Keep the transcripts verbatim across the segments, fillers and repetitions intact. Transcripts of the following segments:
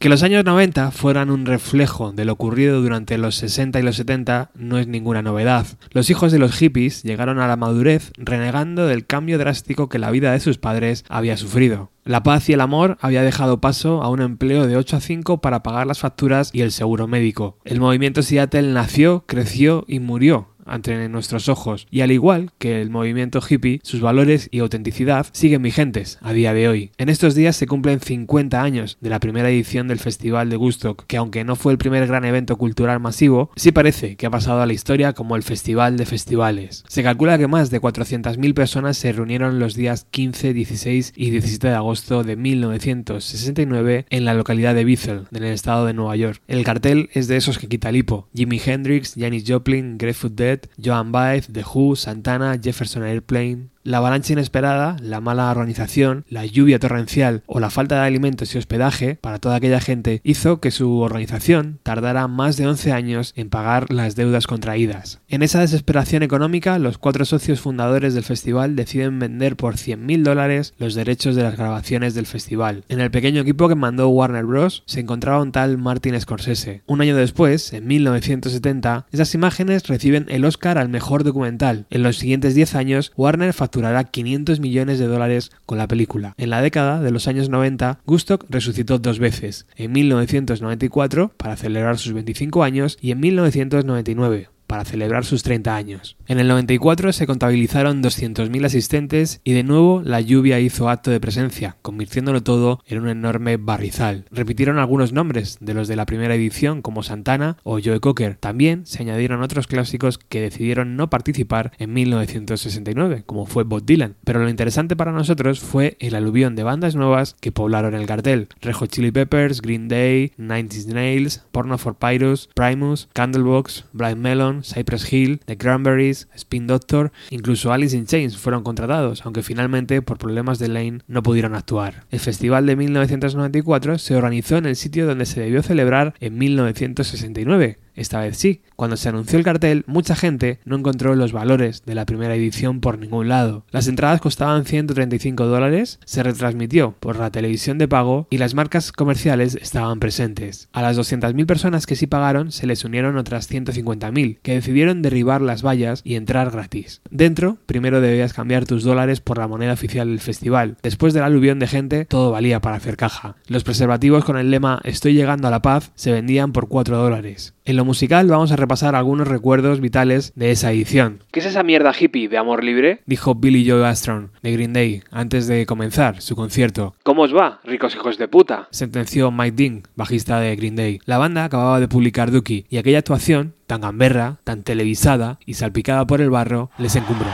Que los años noventa fueran un reflejo de lo ocurrido durante los sesenta y los setenta no es ninguna novedad. Los hijos de los hippies llegaron a la madurez renegando del cambio drástico que la vida de sus padres había sufrido. La paz y el amor había dejado paso a un empleo de ocho a cinco para pagar las facturas y el seguro médico. El movimiento Seattle nació, creció y murió ante nuestros ojos, y al igual que el movimiento hippie, sus valores y autenticidad siguen vigentes a día de hoy. En estos días se cumplen cincuenta años de la primera edición del Festival de Woodstock, que aunque no fue el primer gran evento cultural masivo, sí parece que ha pasado a la historia como el Festival de Festivales. Se calcula que más de cuatrocientas mil personas se reunieron los días quince, dieciséis y diecisiete de agosto de mil novecientos sesenta y nueve en la localidad de Bethel, en el estado de Nueva York. El cartel es de esos que quita lipo: Jimi Hendrix, Janis Joplin, Grateful Dead, Joan Baez, The Who, Santana, Jefferson Airplane. La avalancha inesperada, la mala organización, la lluvia torrencial o la falta de alimentos y hospedaje para toda aquella gente hizo que su organización tardara más de once años en pagar las deudas contraídas. En esa desesperación económica, los cuatro socios fundadores del festival deciden vender por cien mil dólares los derechos de las grabaciones del festival. En el pequeño equipo que mandó Warner Bros. Se encontraba un tal Martin Scorsese. Un año después, en mil novecientos setenta, esas imágenes reciben el Oscar al mejor documental. En los siguientes diez años, Warner facturará quinientos millones de dólares con la película. En la década de los años noventa, Woodstock resucitó dos veces, en mil novecientos noventa y cuatro para celebrar sus veinticinco años y en mil novecientos noventa y nueve para celebrar sus treinta años. En el noventa y cuatro se contabilizaron doscientos mil asistentes y de nuevo la lluvia hizo acto de presencia, convirtiéndolo todo en un enorme barrizal. Repitieron algunos nombres de los de la primera edición como Santana o Joe Cocker. También se añadieron otros clásicos que decidieron no participar en mil novecientos sesenta y nueve, como fue Bob Dylan. Pero lo interesante para nosotros fue el aluvión de bandas nuevas que poblaron el cartel: Red Hot Chili Peppers, Green Day, Nine Inch Nails, Porno for Pyros, Primus, Candlebox, Blind Melon, Cypress Hill, The Cranberries, Spin Doctor, incluso Alice in Chains fueron contratados, aunque finalmente por problemas de Lane no pudieron actuar. El festival de mil novecientos noventa y cuatro se organizó en el sitio donde se debió celebrar en mil novecientos sesenta y nueve. Esta vez sí. Cuando se anunció el cartel, mucha gente no encontró los valores de la primera edición por ningún lado. Las entradas costaban ciento treinta y cinco dólares, se retransmitió por la televisión de pago y las marcas comerciales estaban presentes. A las doscientas mil personas que sí pagaron se les unieron otras ciento cincuenta mil, que decidieron derribar las vallas y entrar gratis. Dentro, primero debías cambiar tus dólares por la moneda oficial del festival. Después del aluvión de gente, todo valía para hacer caja. Los preservativos con el lema "Estoy llegando a la paz" se vendían por cuatro dólares. En lo musical vamos a repasar algunos recuerdos vitales de esa edición. ¿Qué es esa mierda hippie de amor libre?, dijo Billy Joe Armstrong de Green Day antes de comenzar su concierto. ¿Cómo os va, ricos hijos de puta?, sentenció Mike Dean, bajista de Green Day. La banda acababa de publicar Dookie y aquella actuación, tan gamberra, tan televisada y salpicada por el barro, les encumbró.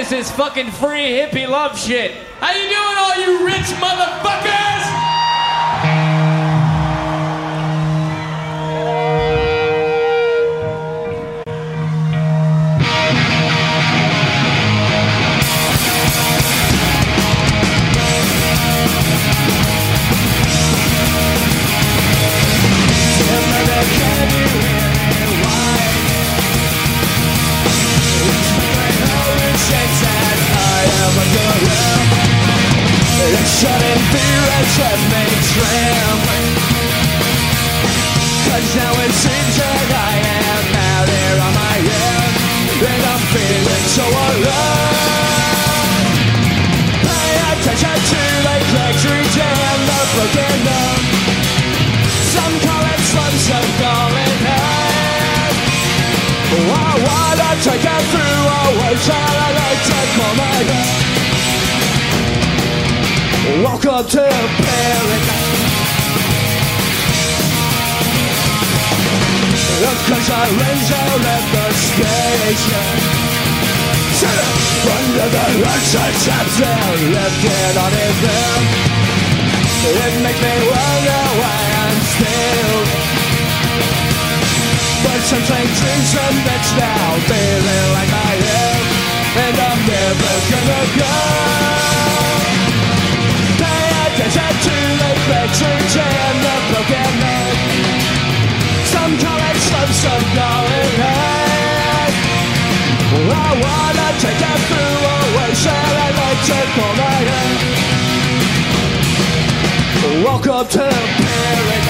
This is fucking free hippie love shit. How you doing, all you rich motherfuckers? Shouldn't be a checkmate tram, cause now it seems that I am out here on my own, and I'm feeling so alone. Pay attention to the luxury jam, the fucking up. Some call it slums, some call it hell. I wanna take it through a way that I like to call my own. Welcome to paradise. The concert rings out at the station. Under the roadside shops they're looking on his bed. It makes me wonder why I'm still. But something dreams and bitch now, feeling like I am. And I'm never gonna go. Attention to the veterans and the broken men. Some call it slums, some call it hate. I wanna take them through a waste and I'd like to call my head. Welcome to paradise.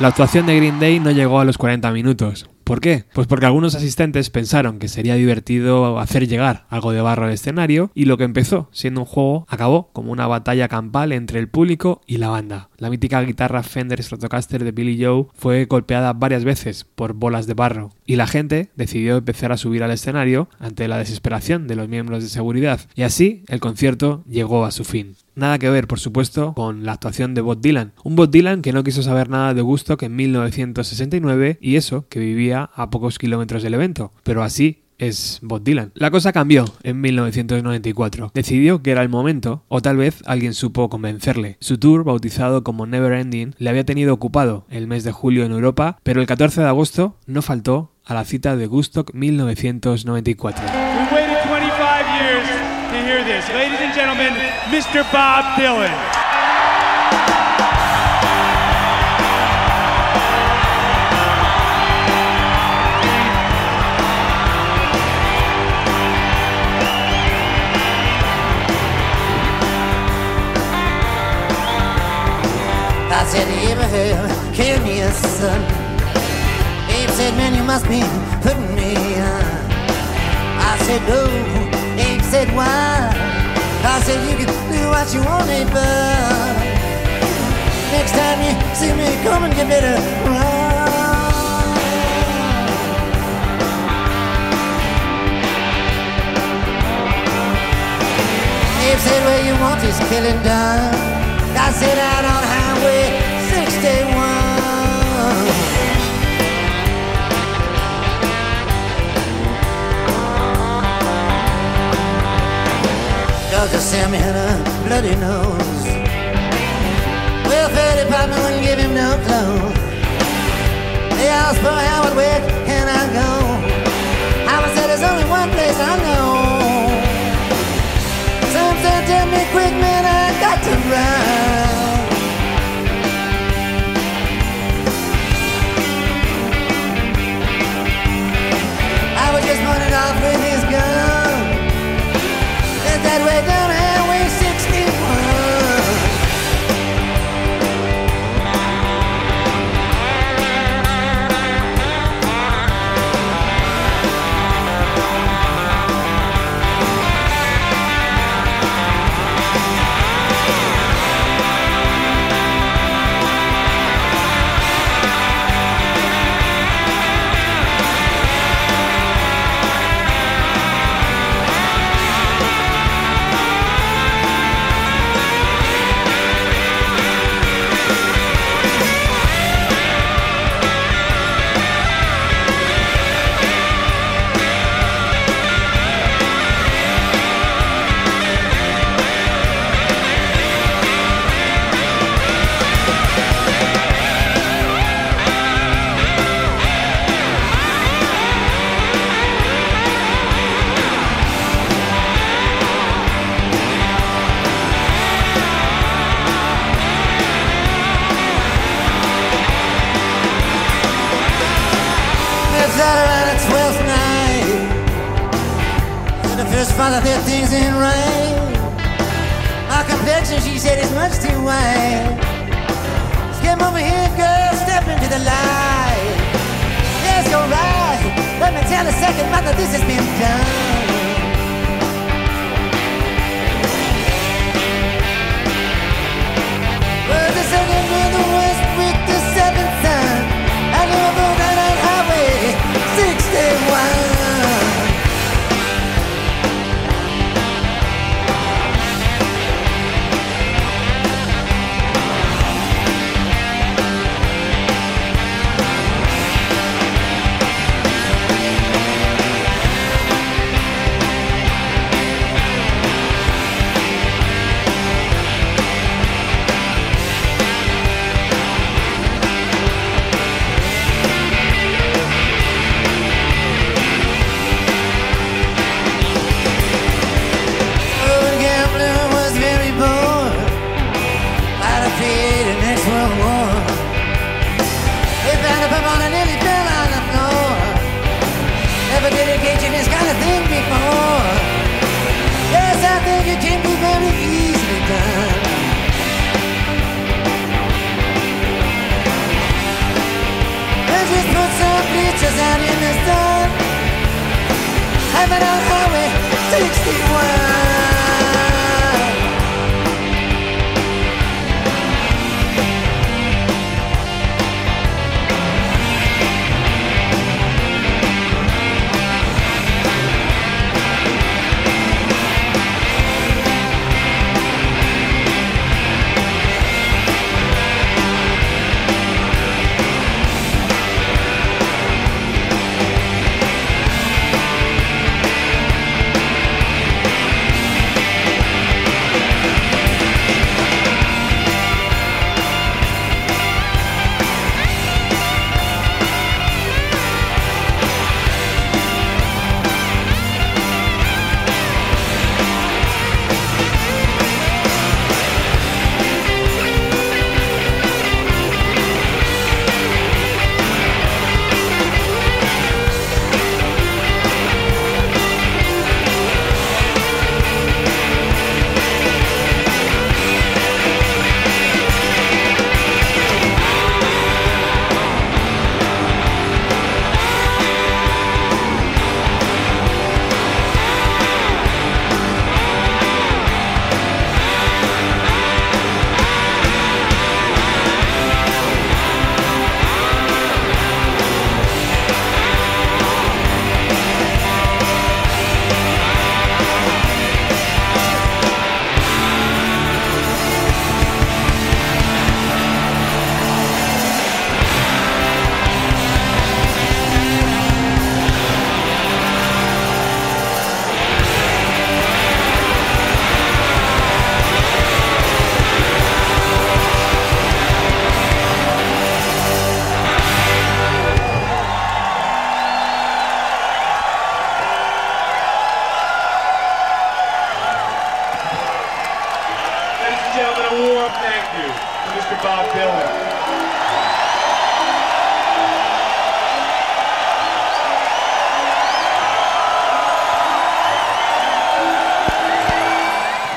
La actuación de Green Day no llegó a los cuarenta minutos. ¿Por qué? Pues porque algunos asistentes pensaron que sería divertido hacer llegar algo de barro al escenario y lo que empezó siendo un juego acabó como una batalla campal entre el público y la banda. La mítica guitarra Fender Stratocaster de Billy Joe fue golpeada varias veces por bolas de barro y la gente decidió empezar a subir al escenario ante la desesperación de los miembros de seguridad y así el concierto llegó a su fin. Nada que ver, por supuesto, con la actuación de Bob Dylan. Un Bob Dylan que no quiso saber nada de gusto que en mil novecientos sesenta y nueve y eso que vivía a pocos kilómetros del evento. Pero así es Bob Dylan. La cosa cambió en mil novecientos noventa y cuatro. Decidió que era el momento, o tal vez alguien supo convencerle. Su tour, bautizado como Never Ending, le había tenido ocupado el mes de julio en Europa, pero el catorce de agosto no faltó a la cita de Woodstock mil novecientos noventa y cuatro. We waited veinticinco years to hear this. Ladies and gentlemen, mister Bob Dylan. I said to Abraham, give me a son. Abe said, man, you must be putting me on. I said, no. Abe said, why? I said, you can do what you want, Abe, but next time you see me coming, you better run. Abe said, where you want this killing done? I said out on Highway sixty-one. Doctor Sammy had a bloody nose. Welfare department wouldn't give him no clothes. They asked for how it worked, can I go? I said there's only one place I know. Some said tell me quick man I got to run. I was just father did things in running. Our complexion, she said, is much too white. Skim over here, girl, step into the light. There's your eyes. Let me tell a second, mother, this has been done. Well, the second in the west with the seventh sun. I live on that highway, sixty-one.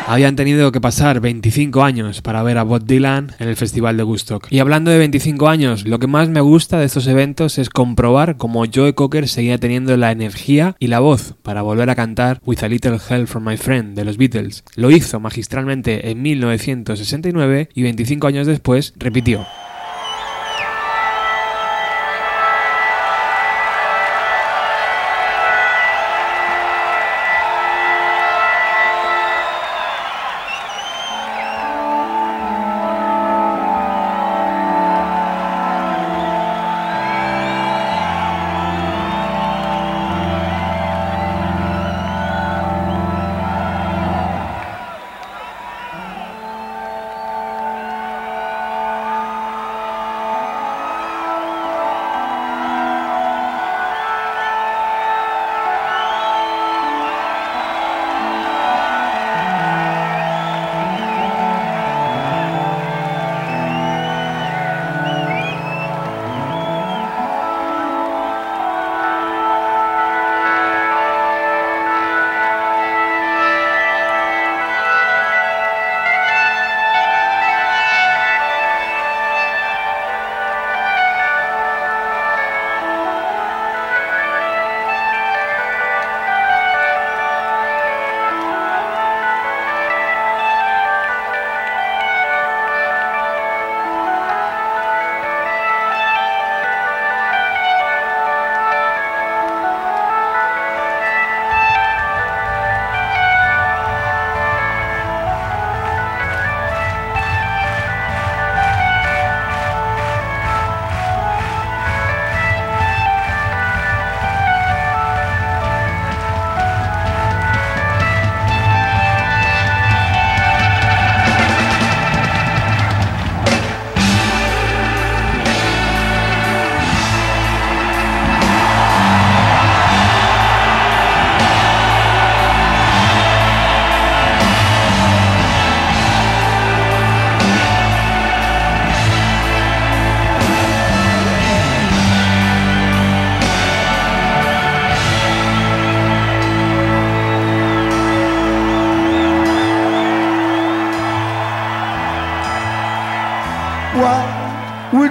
Habían tenido que pasar veinticinco años para ver a Bob Dylan en el Festival de Woodstock. Y hablando de veinticinco años, lo que más me gusta de estos eventos es comprobar cómo Joe Cocker seguía teniendo la energía y la voz para volver a cantar With a Little Help from My Friend de los Beatles. Lo hizo magistralmente en mil novecientos sesenta y nueve y veinticinco años después repitió.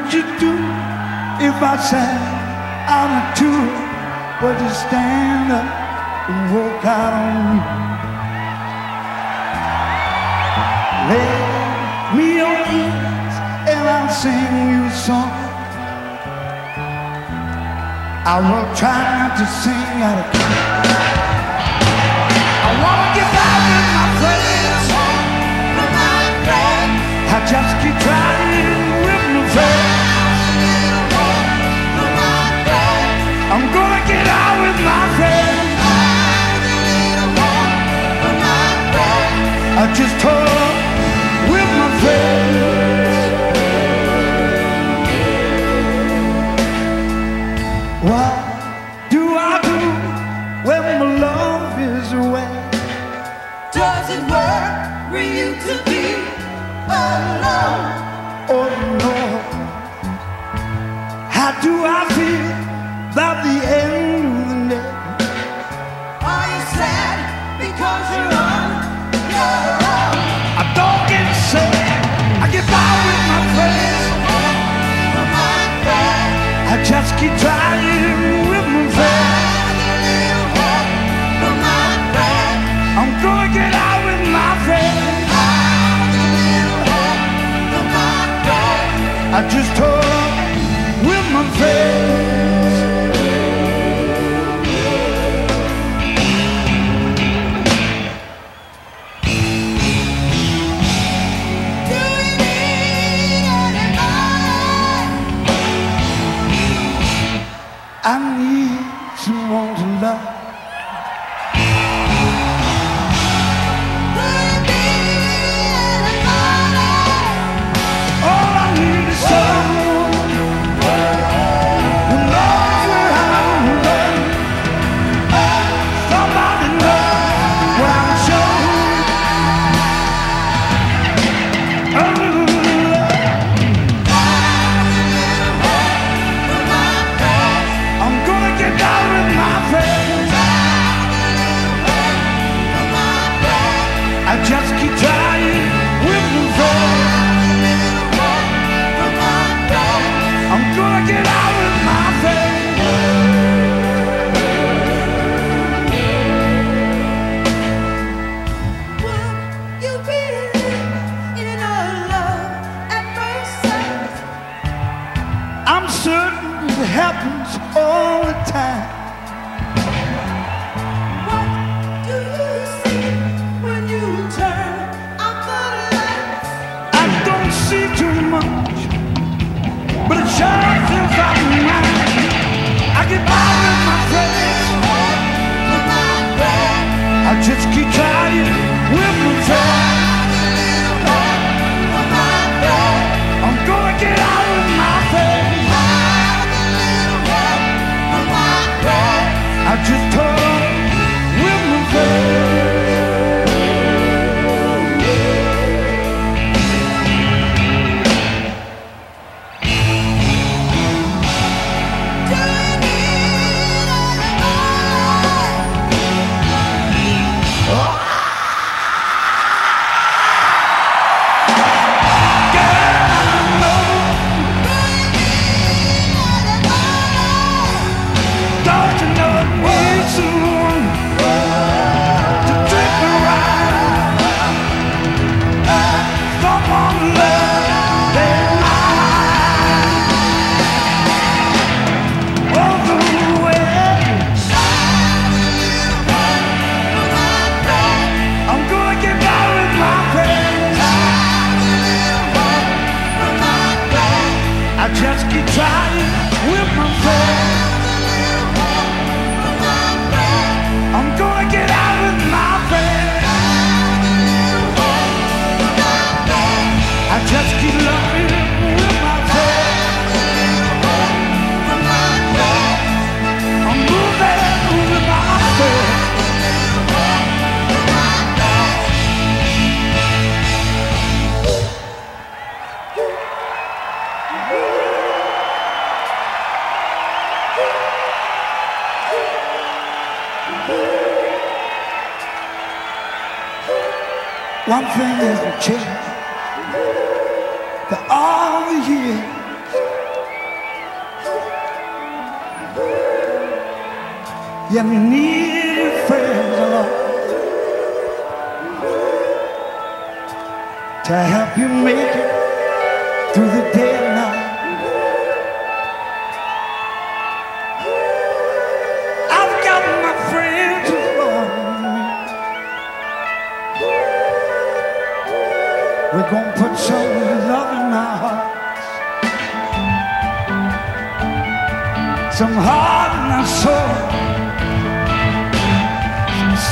would you do if I said I'm a tool? Would you stand up and walk out on me? Lay me on ears and I'll sing you a song. I will try not to sing out of key. I wanna get back in my place on my bed. I just keep trying with my friends. I'm gonna get out with my friends. I just talk with my friends. What do I do when my love is away? Does it worry you to be alone? Oh no, how do I feel about the end of the day? Are you sad because you're on your own? I don't get sad, I get by with my friends. I just keep trying with my friends. I'm gonna get out with my friends. I just talk with my friends. I need someone to love. All I need is someone who knows how to love. Somebody knows what I'm showing. A little love. I'm gonna get down with my friends. I just keep trying with my friends. I'm gonna get out with my friends. Would you believe in a love at first sight? I'm certain it happens all the time. What do you see when you turn out the lights? I don't see too much, but it shines through my mind. I get by with my friends. I just keep trying with my friends. I'm gonna get out with my friends. I just talk with my friends. Don't you know it needs someone to take me right? Someone to love their mind. All the way. I'm gonna get down with my friends. I just keep trying with my friends. I'm gonna get out with my friends. I just keep loving with my friends. I'm moving with my friends. One thing hasn't changed for all the years. Yeah, we need friends along to help you make it through the day and night. I've got my friends along with me. We're gonna put some love in our hearts, some heart in our soul.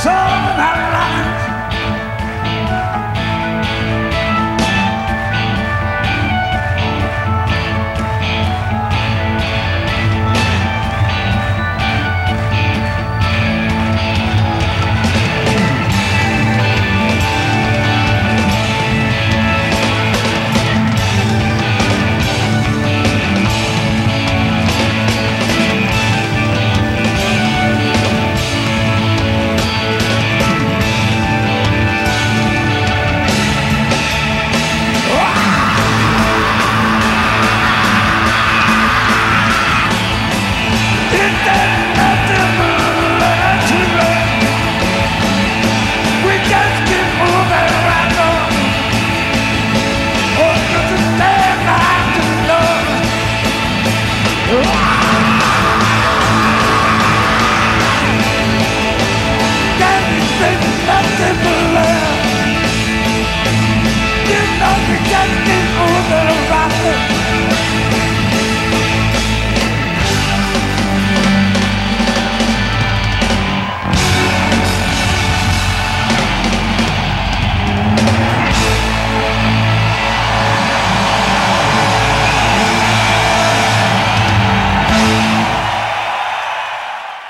So now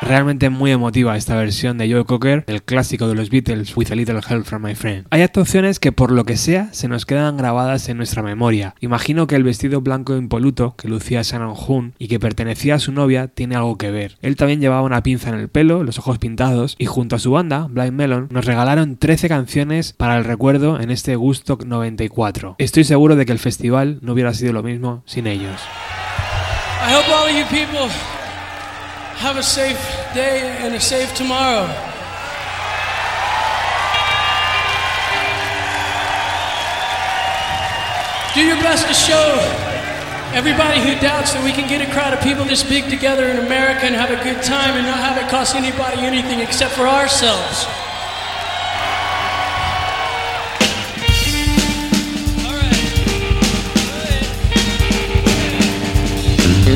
realmente muy emotiva esta versión de Joe Cocker, el clásico de los Beatles, With a Little Help from My Friend. Hay actuaciones que por lo que sea se nos quedan grabadas en nuestra memoria. Imagino que el vestido blanco impoluto que lucía Shannon Hoon y que pertenecía a su novia tiene algo que ver. Él también llevaba una pinza en el pelo, los ojos pintados, y junto a su banda, Blind Melon, nos regalaron trece canciones para el recuerdo en este Woodstock noventa y cuatro. Estoy seguro de que el festival no hubiera sido lo mismo sin ellos. I hope all you people have a safe day and a safe tomorrow. Do your best to show everybody who doubts that we can get a crowd of people this big together in America and have a good time and not have it cost anybody anything except for ourselves.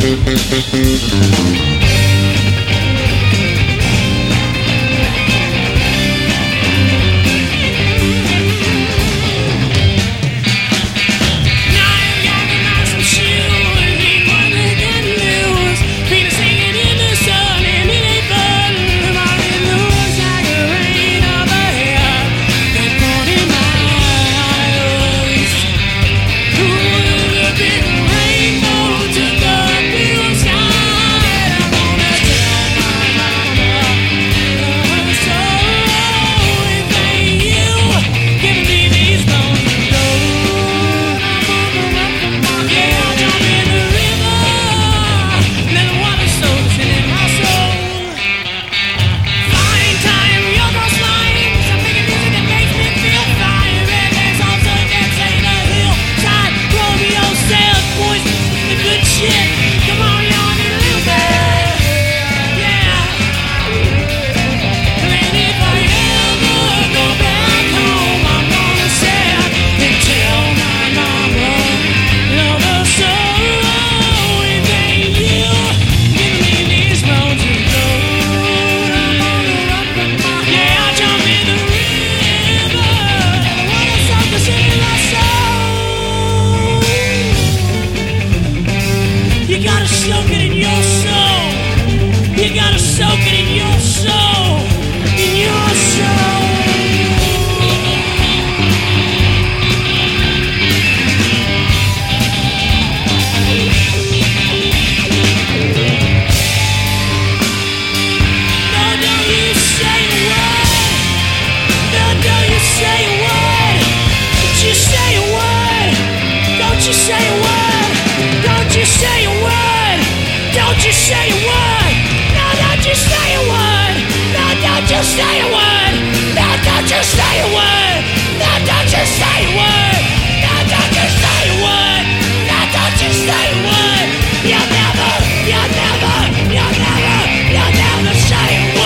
All right. you say a word. Now don't you say a word. Now don't you say a word. Now don't you say a word. Now don't you say a word. You'll never, you'll never, you'll never, you'll never say a word.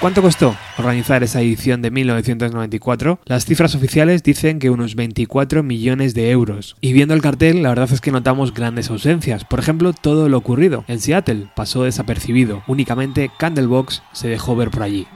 ¿Cuánto costó organizar esa edición de mil novecientos noventa y cuatro? Las cifras oficiales dicen que unos veinticuatro millones de euros. Y viendo el cartel, la verdad es que notamos grandes ausencias. Por ejemplo, todo lo ocurrido en Seattle pasó desapercibido. Únicamente Candlebox se dejó ver por allí.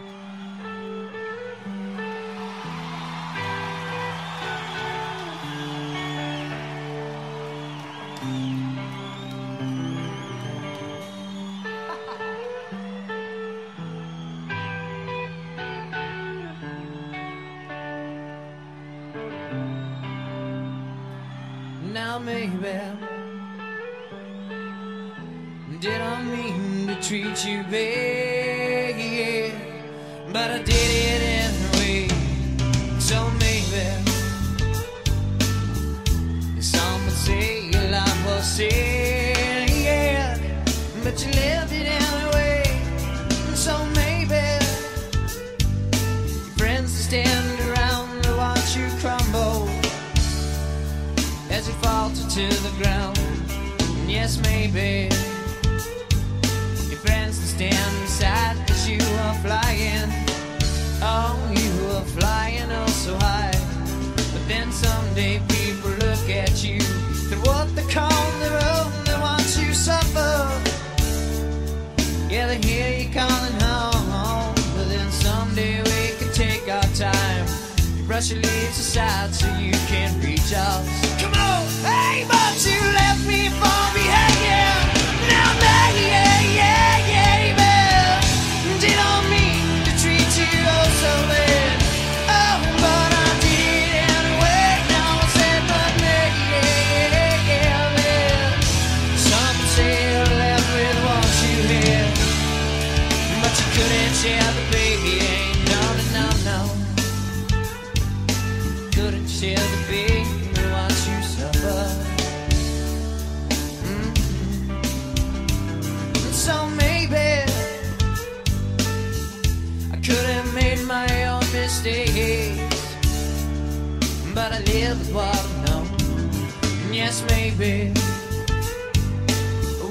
now, maybe did I mean to treat you bad, yeah, but I did it anyway. So maybe some would say your life was sin, yeah, but you lived it anyway. So maybe your friends will stand around to watch you crumble as you falter to the ground. And yes, maybe stand beside, cause you are flying. Oh, you are flying oh so high. But then someday people look at you through what they call their own. They watch you suffer. Yeah, they hear you calling home. But then someday we can take our time, brush your leaves aside so you can reach out. Come on! Hey, but you left me for me, hey, yeah. Now, baby, yeah, yeah. But I live with what I know. And yes, maybe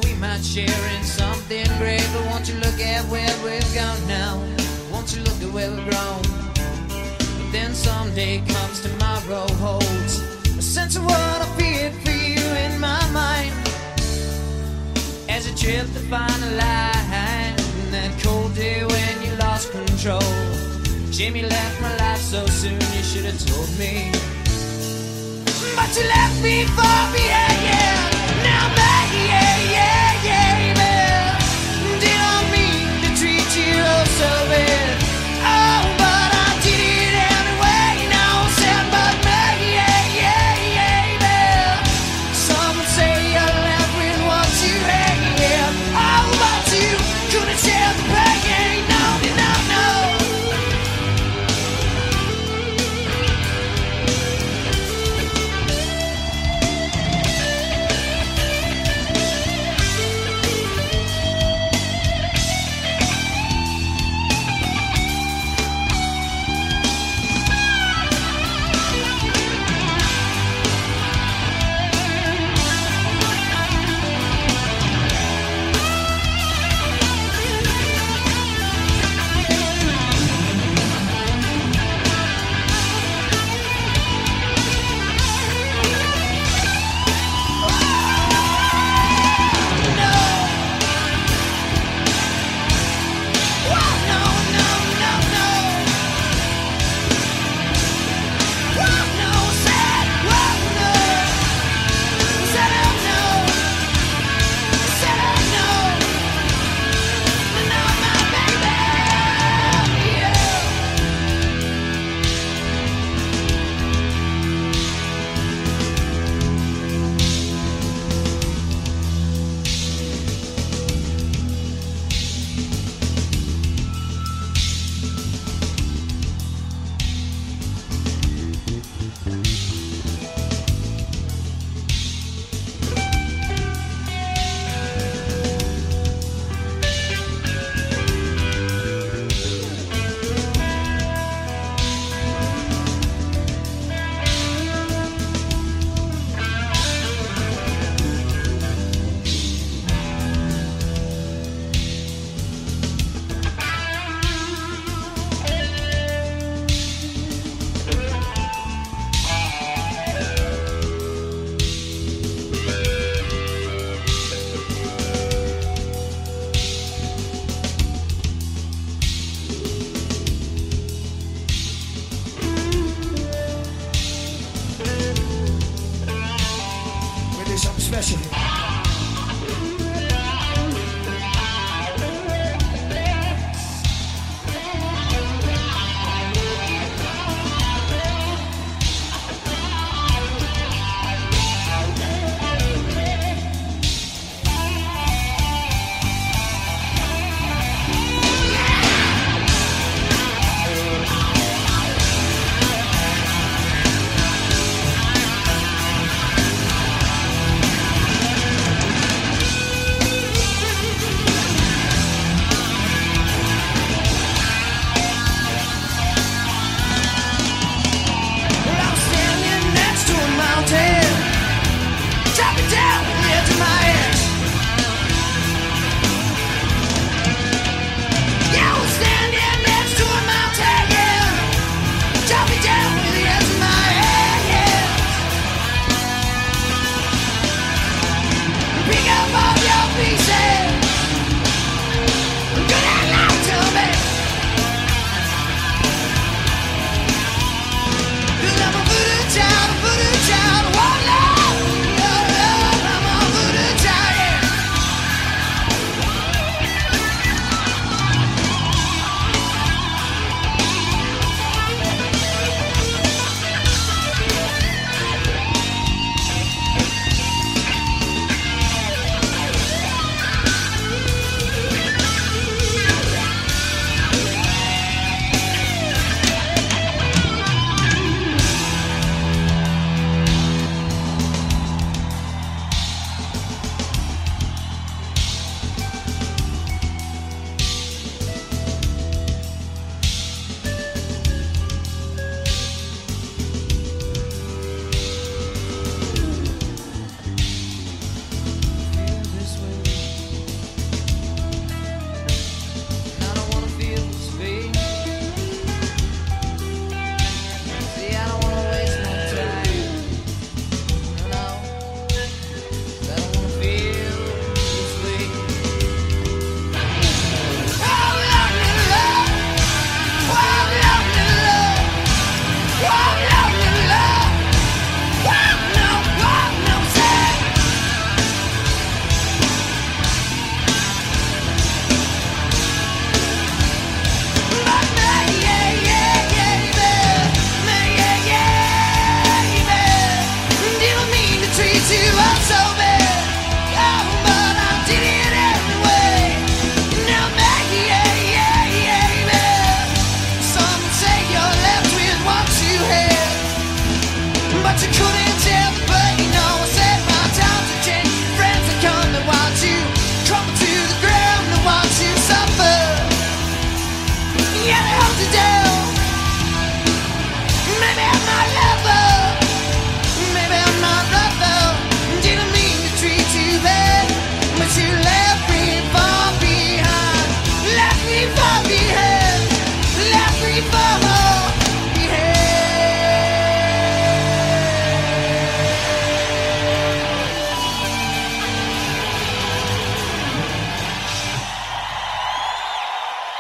we might share in something great. But won't you look at where we've gone now? Won't you look at where we've grown? But then someday comes tomorrow, holds a sense of what I feared for you in my mind, as a trip to find a line. And that cold day when you lost control, Jimmy left my life so soon, you should have told me. But you left me for me, yeah, yeah. Now I'm back, yeah, yeah, yeah, baby. Did I mean to treat you oh so bad? Oh, but I did it anyway. Now I'm sad but mad, yeah, yeah, yeah, baby. Some would say you're left with what you had, yeah. Oh, but you couldn't tell the pain, no, no, no.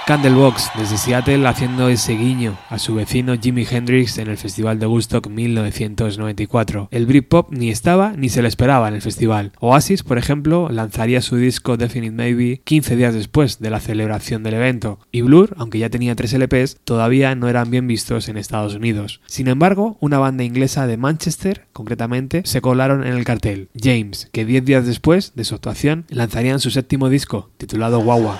Candlebox desde Seattle haciendo ese guiño a su vecino Jimi Hendrix en el Festival de Woodstock mil novecientos noventa y cuatro. El Britpop ni estaba ni se le esperaba en el festival. Oasis, por ejemplo, lanzaría su disco Definite Maybe quince días después de la celebración del evento, y Blur, aunque ya tenía tres L Pes, todavía no eran bien vistos en Estados Unidos. Sin embargo, una banda inglesa de Manchester, concretamente, se colaron en el cartel, James, que diez días después de su actuación lanzarían su séptimo disco, titulado Wawa.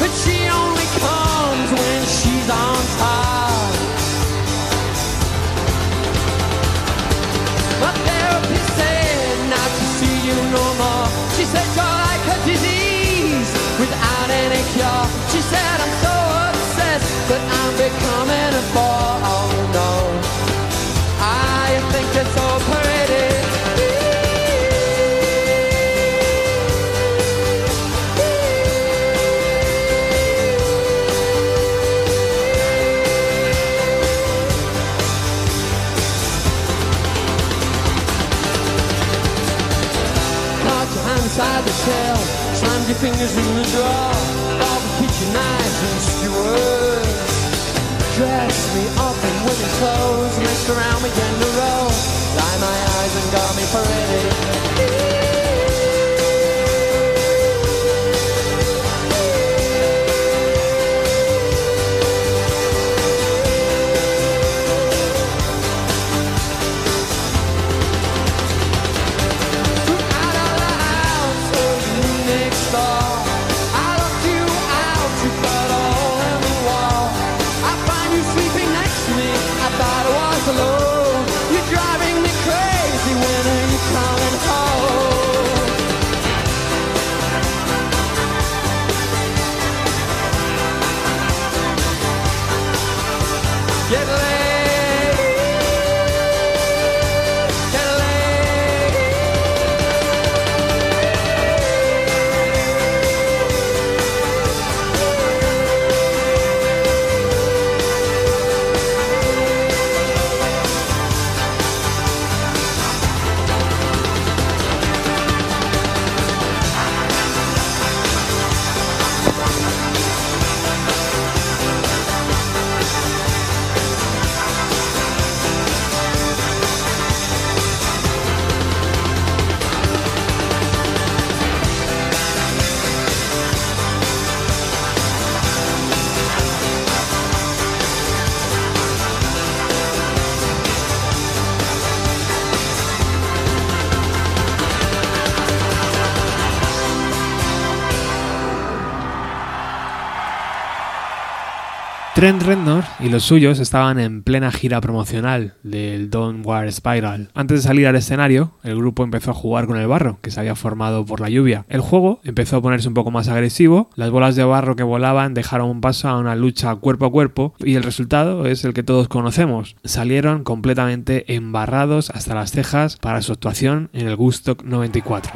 But she only comes when she's on top. My therapist said not to see you no more. She said you're like a disease without any cure. She said I'm so obsessed that I'm becoming a bore. Oh no, I think it's all pretty. Inside the shell, slammed your fingers in the drawer. All the kitchen knives and skewers. Dress me up in women's clothes, messed around me in the row. Dye my eyes and got me pretty. Trent Reznor y los suyos estaban en plena gira promocional del Downward Spiral. Antes de salir al escenario, el grupo empezó a jugar con el barro que se había formado por la lluvia. El juego empezó a ponerse un poco más agresivo, las bolas de barro que volaban dejaron un paso a una lucha cuerpo a cuerpo y el resultado es el que todos conocemos. Salieron completamente embarrados hasta las cejas para su actuación en el Woodstock noventa y cuatro.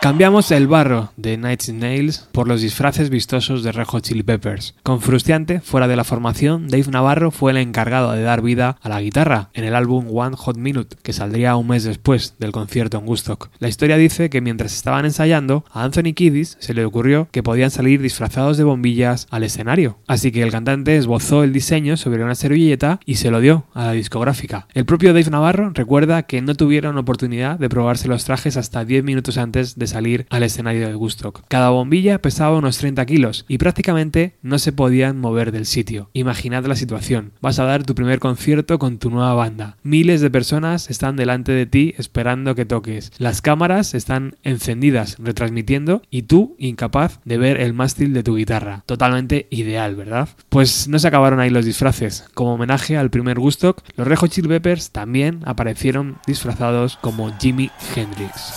Cambiamos el barro de Nine Inch Nails por los disfraces vistosos de Red Hot Chili Peppers. Con Frustiante, fuera de la formación, Dave Navarro fue el encargado de dar vida a la guitarra en el álbum One Hot Minute, que saldría un mes después del concierto en Woodstock. La historia dice que mientras estaban ensayando, a Anthony Kiedis se le ocurrió que podían salir disfrazados de bombillas al escenario. Así que el cantante esbozó el diseño sobre una servilleta y se lo dio a la discográfica. El propio Dave Navarro recuerda que no tuvieron oportunidad de probarse los trajes hasta diez minutos antes de salir al escenario de Woodstock. Cada bombilla pesaba unos treinta kilos y prácticamente no se podían mover del sitio. Imaginad la situación. Vas a dar tu primer concierto con tu nueva banda. Miles de personas están delante de ti esperando que toques. Las cámaras están encendidas, retransmitiendo, y tú incapaz de ver el mástil de tu guitarra. Totalmente ideal, ¿verdad? Pues no se acabaron ahí los disfraces. Como homenaje al primer Woodstock, los Red Hot Chili Peppers también aparecieron disfrazados como Jimi Hendrix.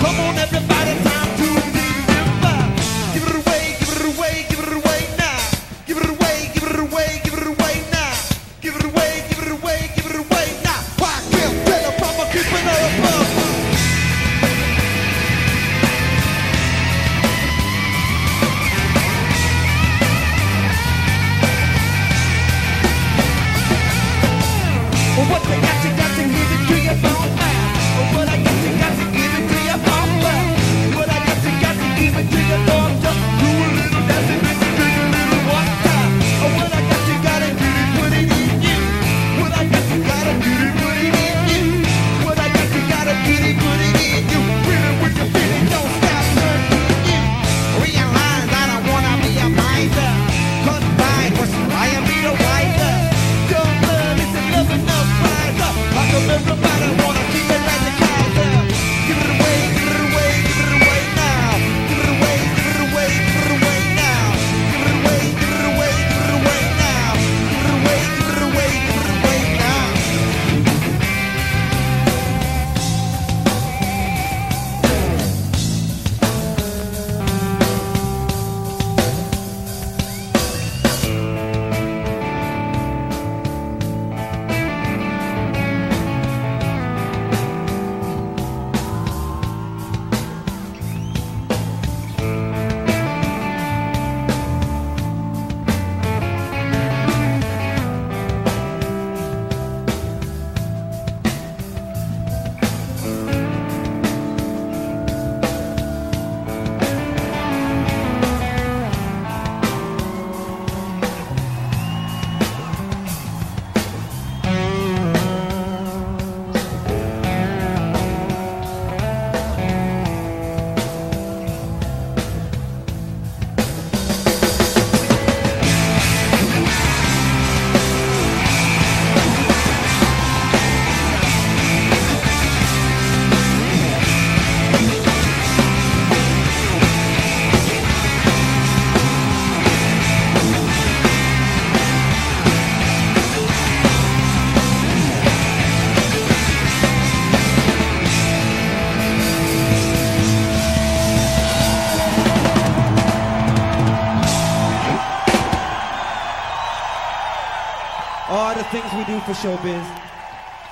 Come on everybody, time to deliver. Give it away, give it away.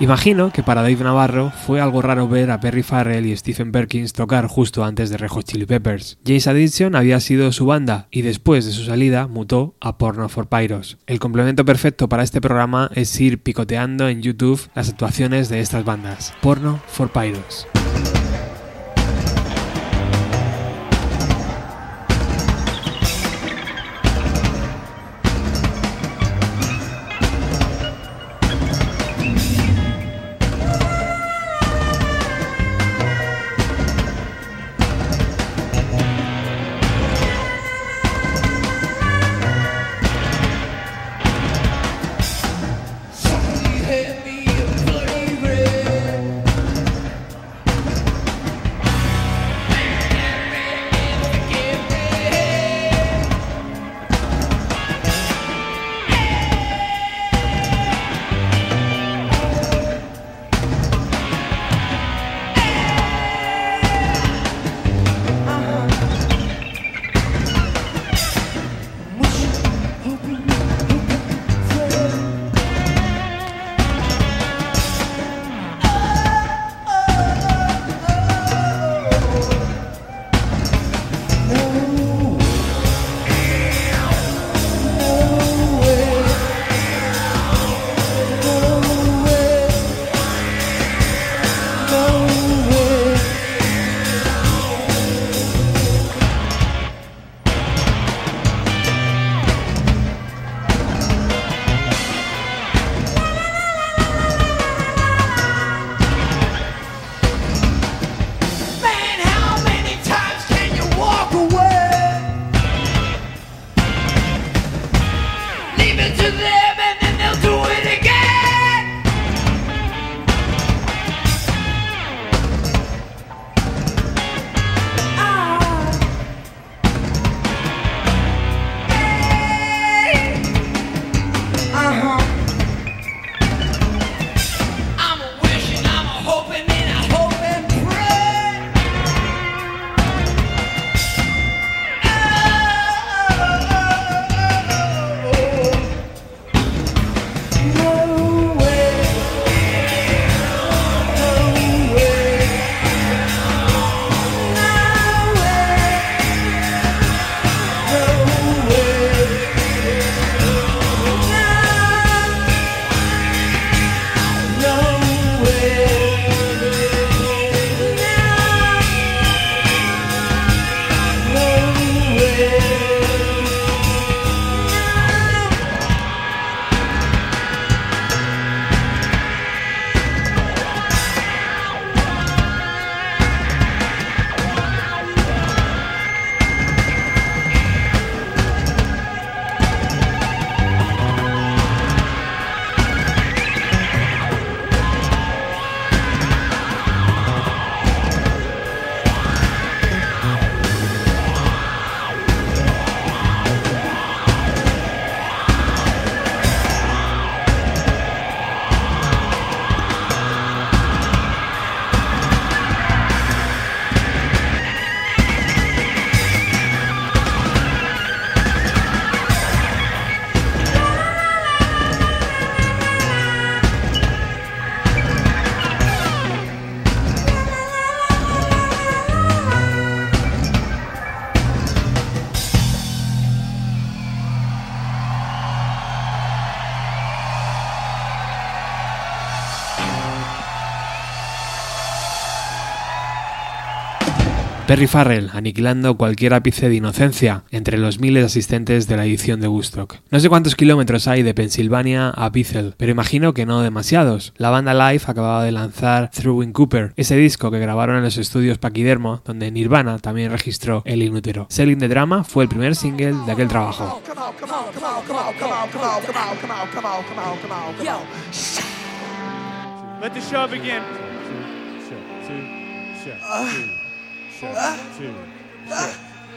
Imagino que para Dave Navarro fue algo raro ver a Perry Farrell y Stephen Perkins tocar justo antes de Red Hot Chili Peppers. Jane's Addiction había sido su banda y después de su salida mutó a Porno for Pyros. El complemento perfecto para este programa es ir picoteando en YouTube las actuaciones de estas bandas. Porno for Pyros. Perry Farrell, aniquilando cualquier ápice de inocencia entre los miles de asistentes de la edición de Woodstock. No sé cuántos kilómetros hay de Pensilvania a Bethel, pero imagino que no demasiados. La banda Live acababa de lanzar Through in Cooper, ese disco que grabaron en los estudios Paquidermo, donde Nirvana también registró El Inútero. Selling the Drama fue el primer single de aquel trabajo. Let the show begin. Two, two,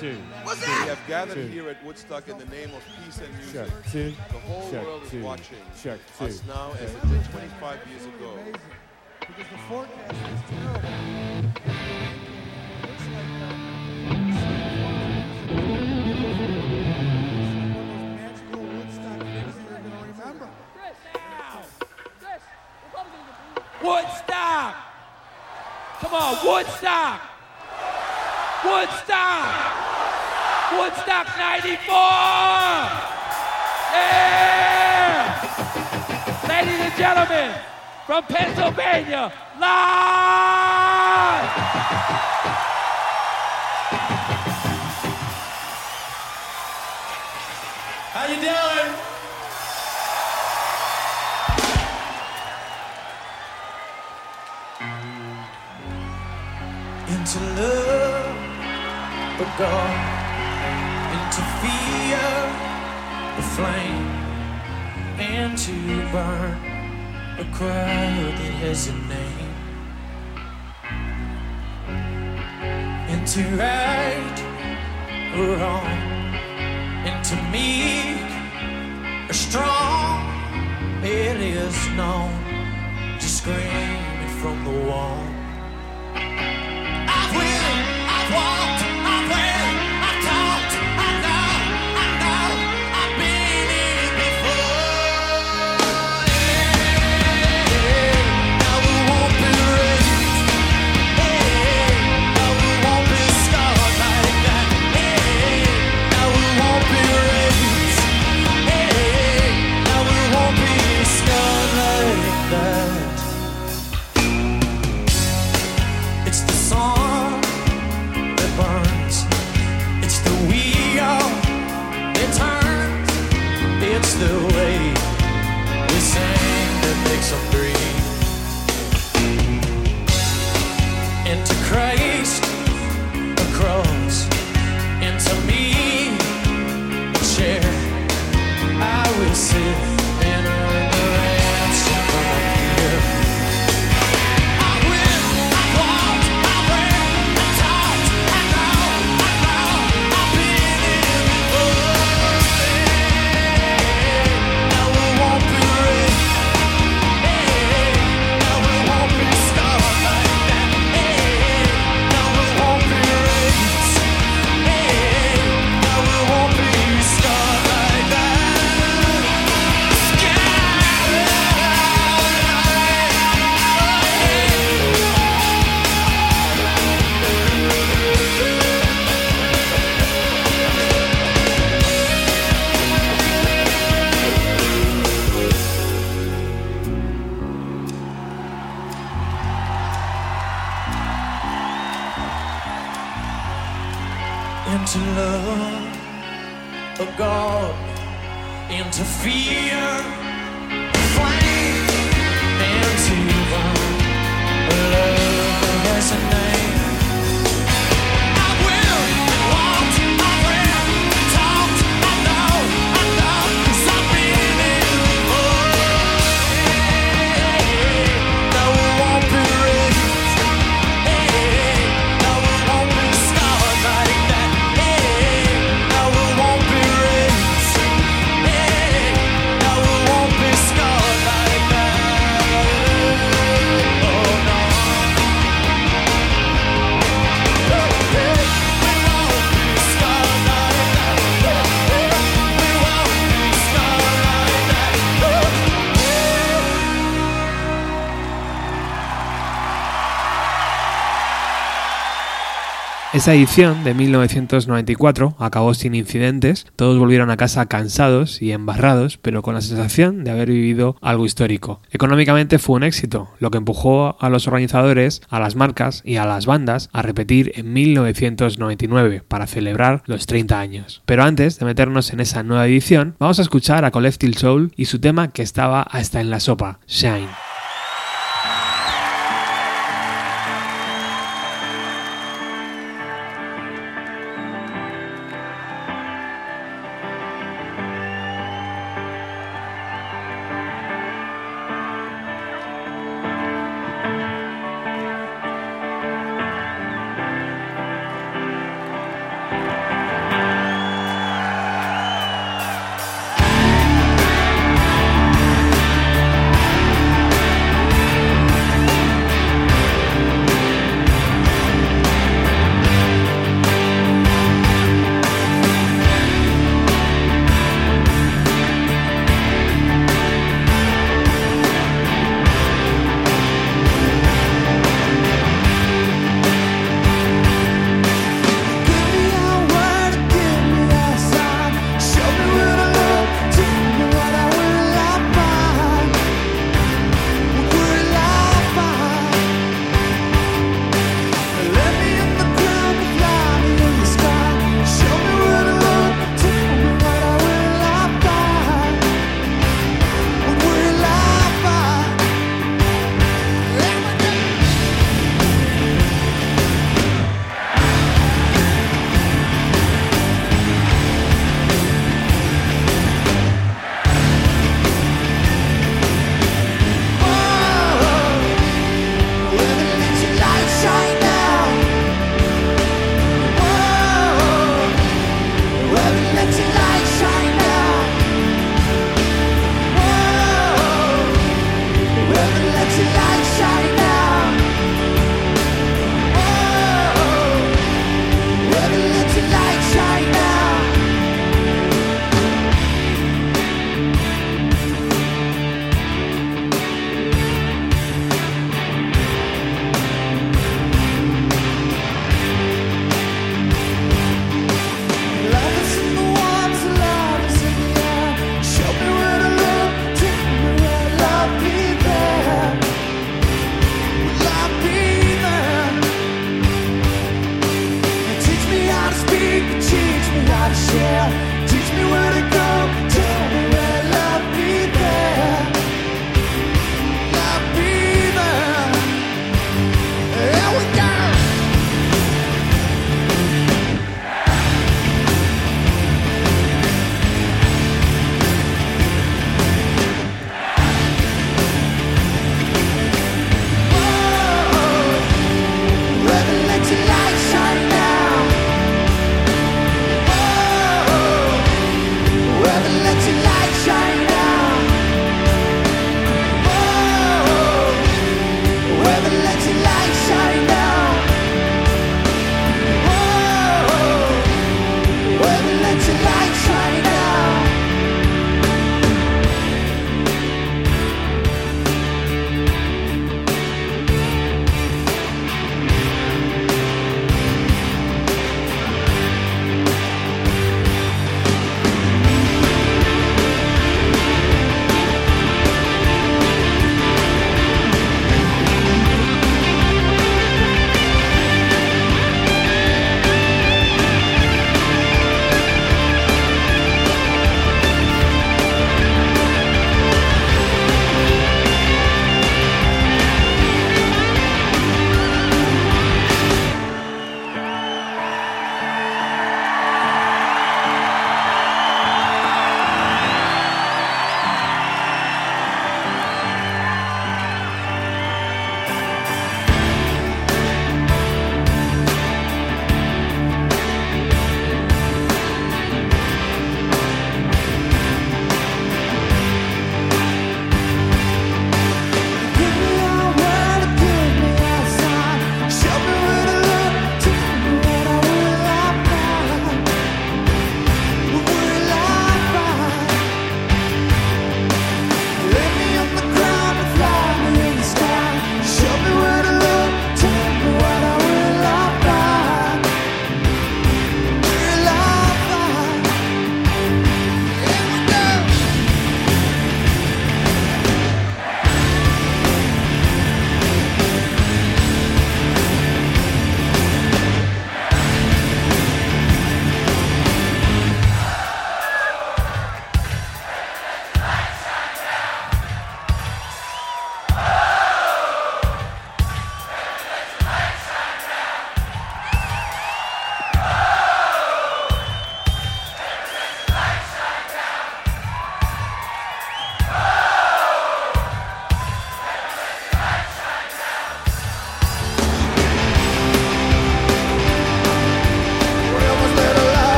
two, What's that? We have gathered two, here at Woodstock in the name of peace and music. Two, the whole check, world is two, watching check, two, us now check, as it did twenty-five years ago. Because the forecast is terrible. Looks like one of those magical Woodstock things that you're going to remember. Woodstock! Come on, Woodstock! Woodstock! Woodstock ninety-four! Yeah! Ladies and gentlemen, from Pennsylvania, live! How you doing? Into love, the God. Into fear, the flame. And to burn, the crowd that has a name. Into right or wrong. Into me, a strong, it is known, just screaming from the wall. I've written, I've walked, I've read, I've talked, I know, I know, I've been here before. Yeah, yeah. Now we won't be raised. Yeah, yeah. Now we won't be scarred like that. Yeah, yeah. Now we won't be raised. It's the song that burns. It's the wheel that turns. It's the way we sing that makes them breathe. Into Christ, a cross. Into me, a chair. I will sit. Esa edición de mil novecientos noventa y cuatro acabó sin incidentes, todos volvieron a casa cansados y embarrados, pero con la sensación de haber vivido algo histórico. Económicamente fue un éxito, lo que empujó a los organizadores, a las marcas y a las bandas a repetir en mil novecientos noventa y nueve para celebrar los treinta años. Pero antes de meternos en esa nueva edición, vamos a escuchar a Collective Soul y su tema que estaba hasta en la sopa, Shine.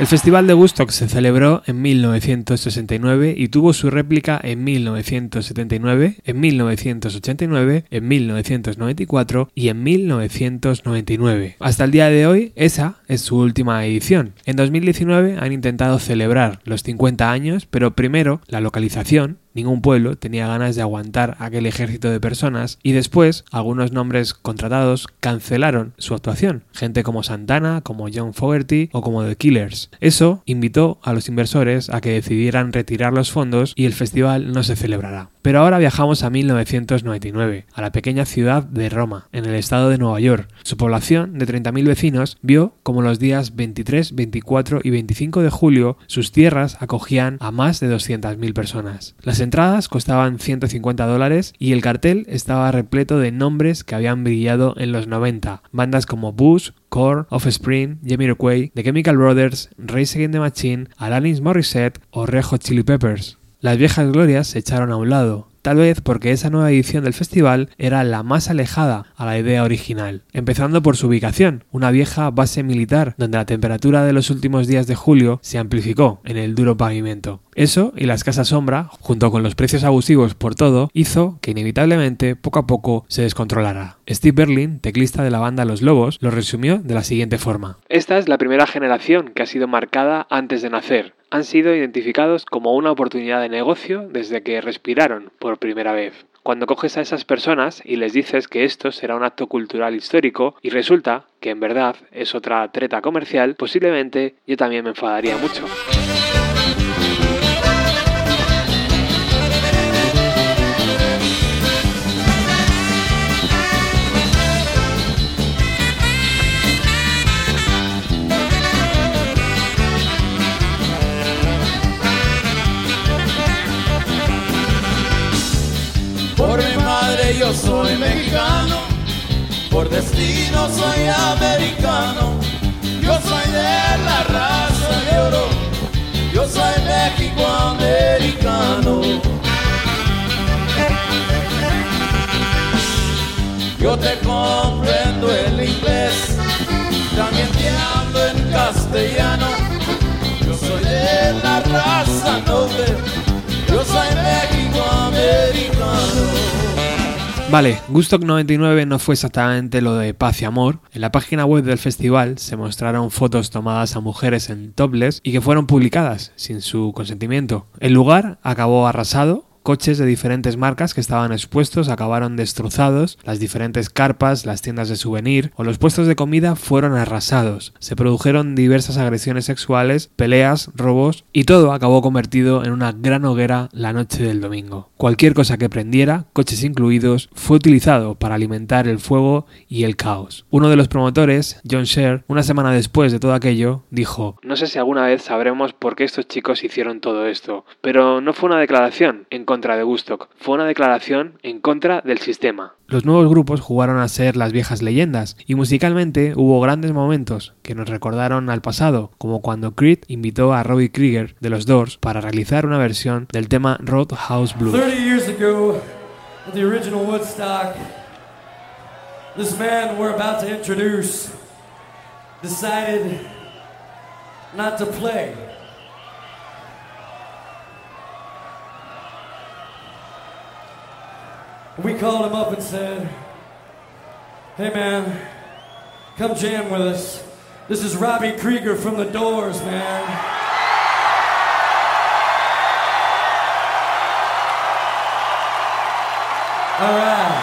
El Festival de Woodstock se celebró en mil novecientos sesenta y nueve y tuvo su réplica en mil novecientos setenta y nueve, en mil novecientos ochenta y nueve, en mil novecientos noventa y cuatro y en mil novecientos noventa y nueve. Hasta el día de hoy, esa es su última edición. En dos mil diecinueve han intentado celebrar los cincuenta años, pero primero la localización. Ningún pueblo tenía ganas de aguantar aquel ejército de personas y después algunos nombres contratados cancelaron su actuación. Gente como Santana, como John Fogerty o como The Killers. Eso invitó a los inversores a que decidieran retirar los fondos y el festival no se celebrará. Pero ahora viajamos a mil novecientos noventa y nueve, a la pequeña ciudad de Roma, en el estado de Nueva York. Su población de treinta mil vecinos vio como los días veintitrés, veinticuatro y veinticinco de julio sus tierras acogían a más de doscientas mil personas. Las entradas costaban ciento cincuenta dólares y el cartel estaba repleto de nombres que habían brillado en los noventa. Bandas como Bush, Korn, Offspring, Jamiroquai, The Chemical Brothers, Rage Against the Machine, Alanis Morissette o Red Hot Chili Peppers. Las viejas glorias se echaron a un lado, tal vez porque esa nueva edición del festival era la más alejada a la idea original. Empezando por su ubicación, una vieja base militar donde la temperatura de los últimos días de julio se amplificó en el duro pavimento. Eso y la escasa sombra, junto con los precios abusivos por todo, hizo que inevitablemente poco a poco se descontrolara. Steve Berlin, teclista de la banda Los Lobos, lo resumió de la siguiente forma. Esta es la primera generación que ha sido marcada antes de nacer. Han sido identificados como una oportunidad de negocio desde que respiraron por primera vez. Cuando coges a esas personas y les dices que esto será un acto cultural histórico y resulta que en verdad es otra treta comercial, posiblemente yo también me enfadaría mucho. Yo soy mexicano, por destino soy americano, yo soy de la raza de oro, yo soy México americano. Yo te comprendo el inglés, también te hablo en castellano, yo soy de la raza noble, yo soy México americano. Vale, Woodstock noventa y nueve no fue exactamente lo de paz y amor. En la página web del festival se mostraron fotos tomadas a mujeres en topless y que fueron publicadas sin su consentimiento. El lugar acabó arrasado, coches de diferentes marcas que estaban expuestos acabaron destrozados, las diferentes carpas, las tiendas de souvenir o los puestos de comida fueron arrasados. Se produjeron diversas agresiones sexuales, peleas, robos y todo acabó convertido en una gran hoguera la noche del domingo. Cualquier cosa que prendiera, coches incluidos, fue utilizado para alimentar el fuego y el caos. Uno de los promotores, John Sher, una semana después de todo aquello, dijo: No sé si alguna vez sabremos por qué estos chicos hicieron todo esto, pero no fue una declaración en contra de Woodstock, fue una declaración en contra del sistema. Los nuevos grupos jugaron a ser las viejas leyendas y musicalmente hubo grandes momentos que nos recordaron al pasado, como cuando Creed invitó a Robbie Krieger de los Doors para realizar una versión del tema Roadhouse Blues. thirty years ago, at the original Woodstock, this man we're about to introduce decided not to play. We called him up and said, "Hey man, come jam with us. This is Robbie Krieger from the Doors, man." All right.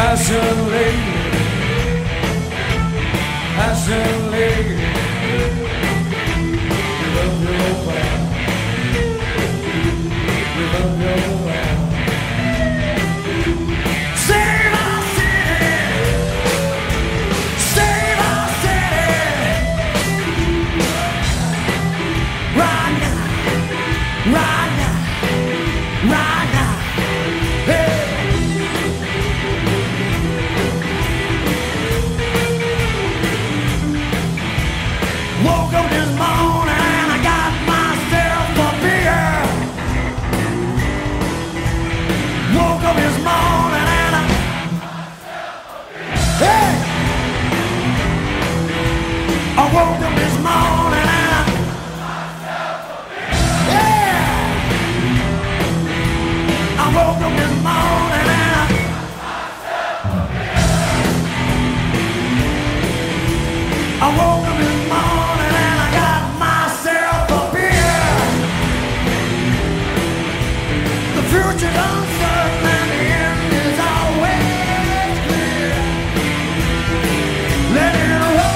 As a lady, as a lady, we love your body, we love your body. Save our city, save our city, right now, right now, right now. I woke up this morning and I, yeah. I woke up this morning and I, I woke up this morning and I got myself a beer. The future's uncertain and the end is always clear. Let it roll.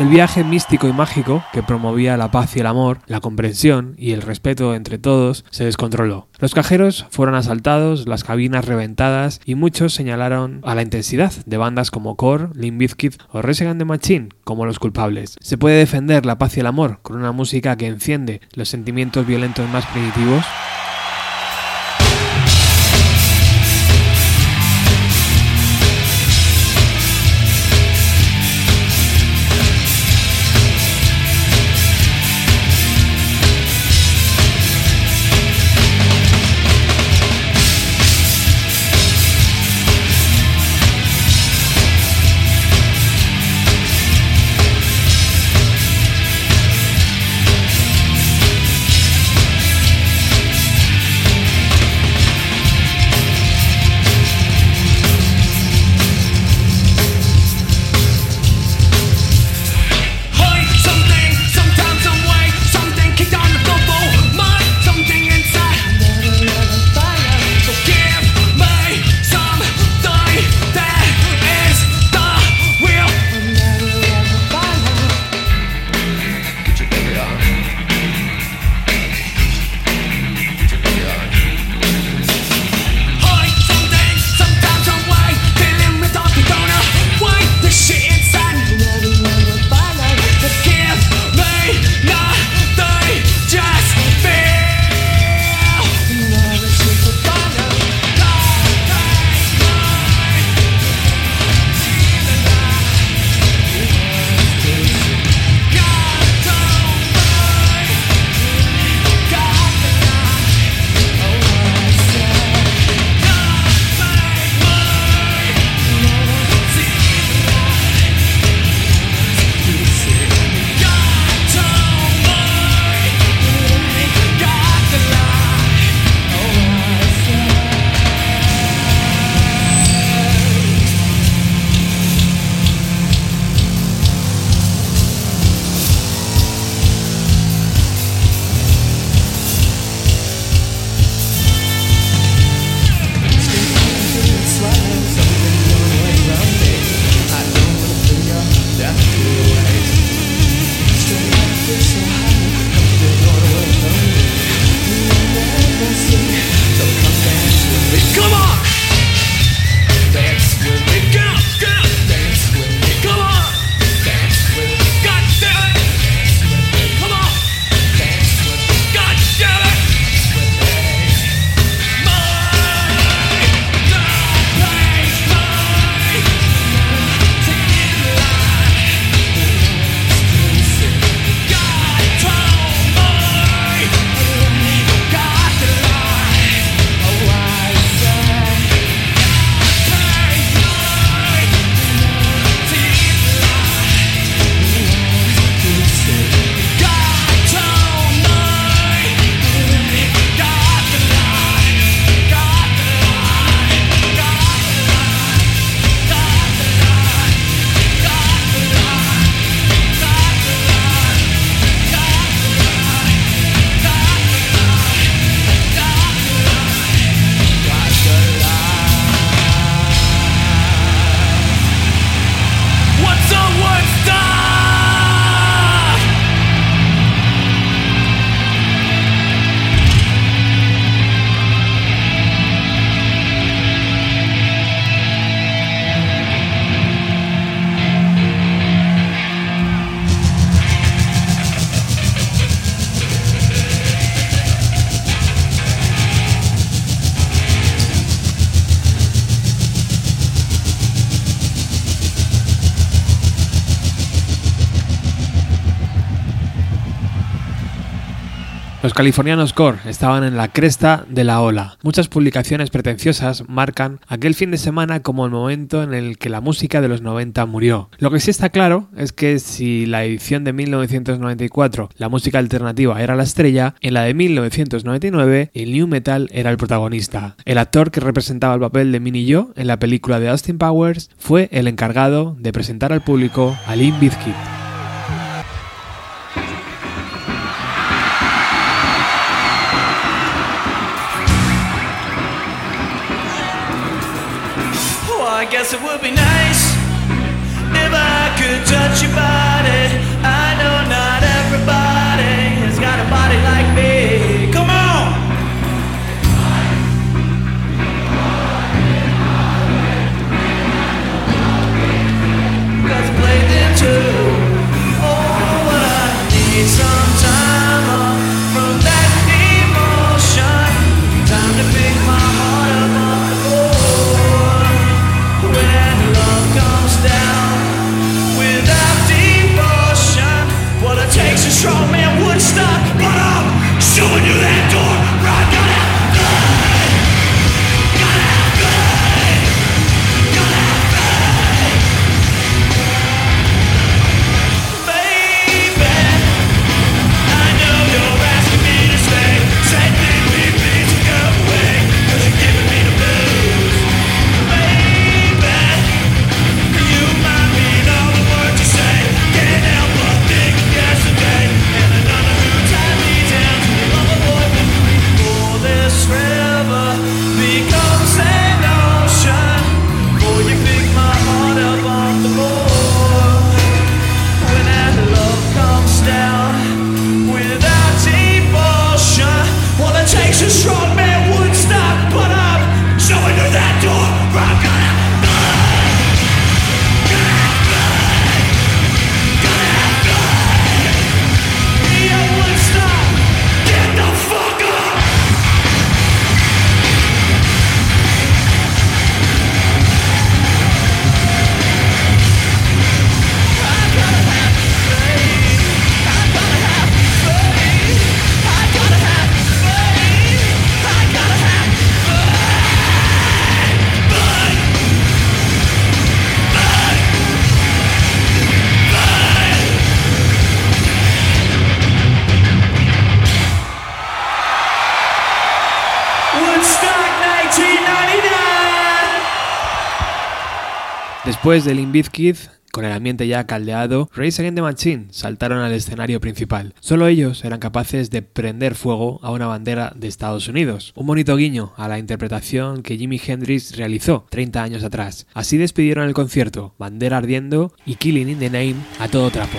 El viaje místico y mágico, que promovía la paz y el amor, la comprensión y el respeto entre todos, se descontroló. Los cajeros fueron asaltados, las cabinas reventadas y muchos señalaron a la intensidad de bandas como Korn, Limp Bizkit o Rage Against the Machine como los culpables. Se puede defender la paz y el amor con una música que enciende los sentimientos violentos más primitivos. Los californianos Korn estaban en la cresta de la ola. Muchas publicaciones pretenciosas marcan aquel fin de semana como el momento en el que la música de los noventa murió. Lo que sí está claro es que si la edición de mil novecientos noventa y cuatro la música alternativa era la estrella, en la de mil novecientos noventa y nueve el nu metal era el protagonista. El actor que representaba el papel de Minnie Joe en la película de Austin Powers fue el encargado de presentar al público a Limp Bizkit. I guess it would be nice if I could touch your body. I know not everybody has got a body like me. Come on! Let's play them too. Oh, what I need some time off from that emotion. Time to pick my heart up on the floor. Strong man would stop, but I'm showing you that door. Después de Limp Bizkit, con el ambiente ya caldeado, Rage Against the Machine saltaron al escenario principal. Solo ellos eran capaces de prender fuego a una bandera de Estados Unidos. Un bonito guiño a la interpretación que Jimi Hendrix realizó treinta años atrás. Así despidieron el concierto, bandera ardiendo y Killing in the Name a todo trapo.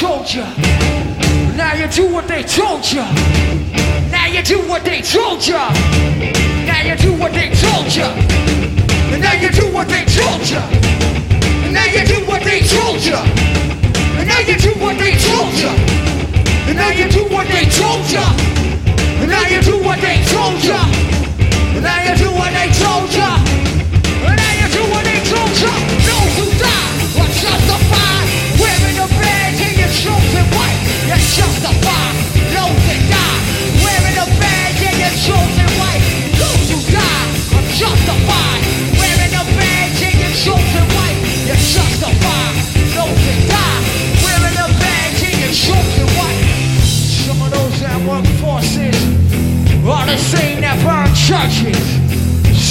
Told you, and now you do what they told you, and now you do what they told you. the same that burn churches.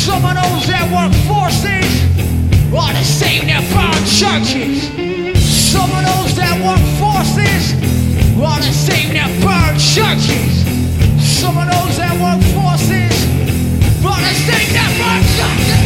Some of those that work forces are the same that burn churches. Some of those that work forces are the same that burn churches. Some of those that work forces are the same that burn churches.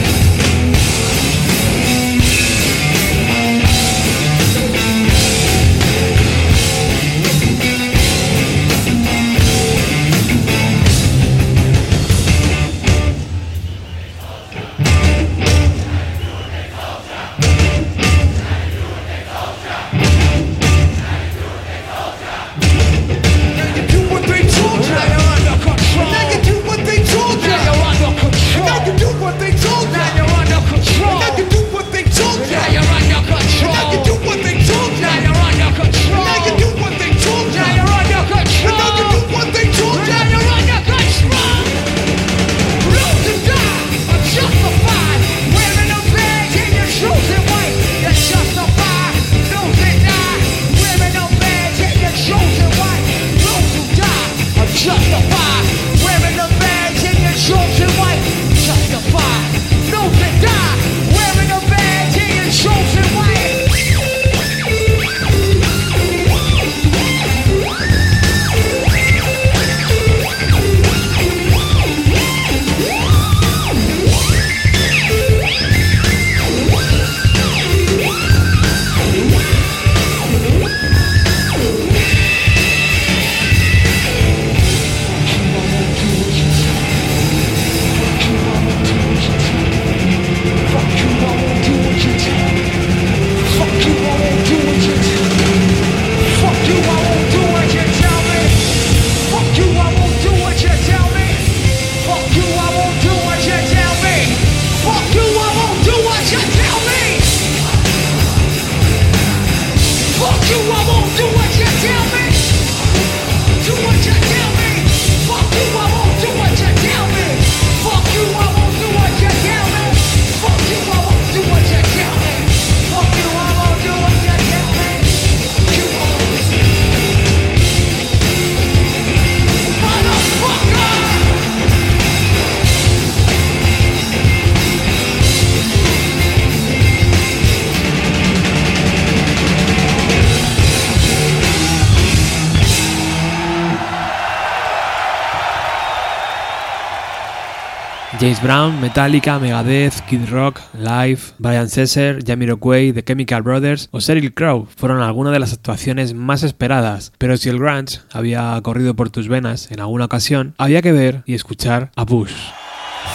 James Brown, Metallica, Megadeth, Kid Rock, Live, Bryan Setzer, Jamiroquai, The Chemical Brothers o Sheryl Crow fueron algunas de las actuaciones más esperadas, pero si el grunge había corrido por tus venas en alguna ocasión, había que ver y escuchar a Bush.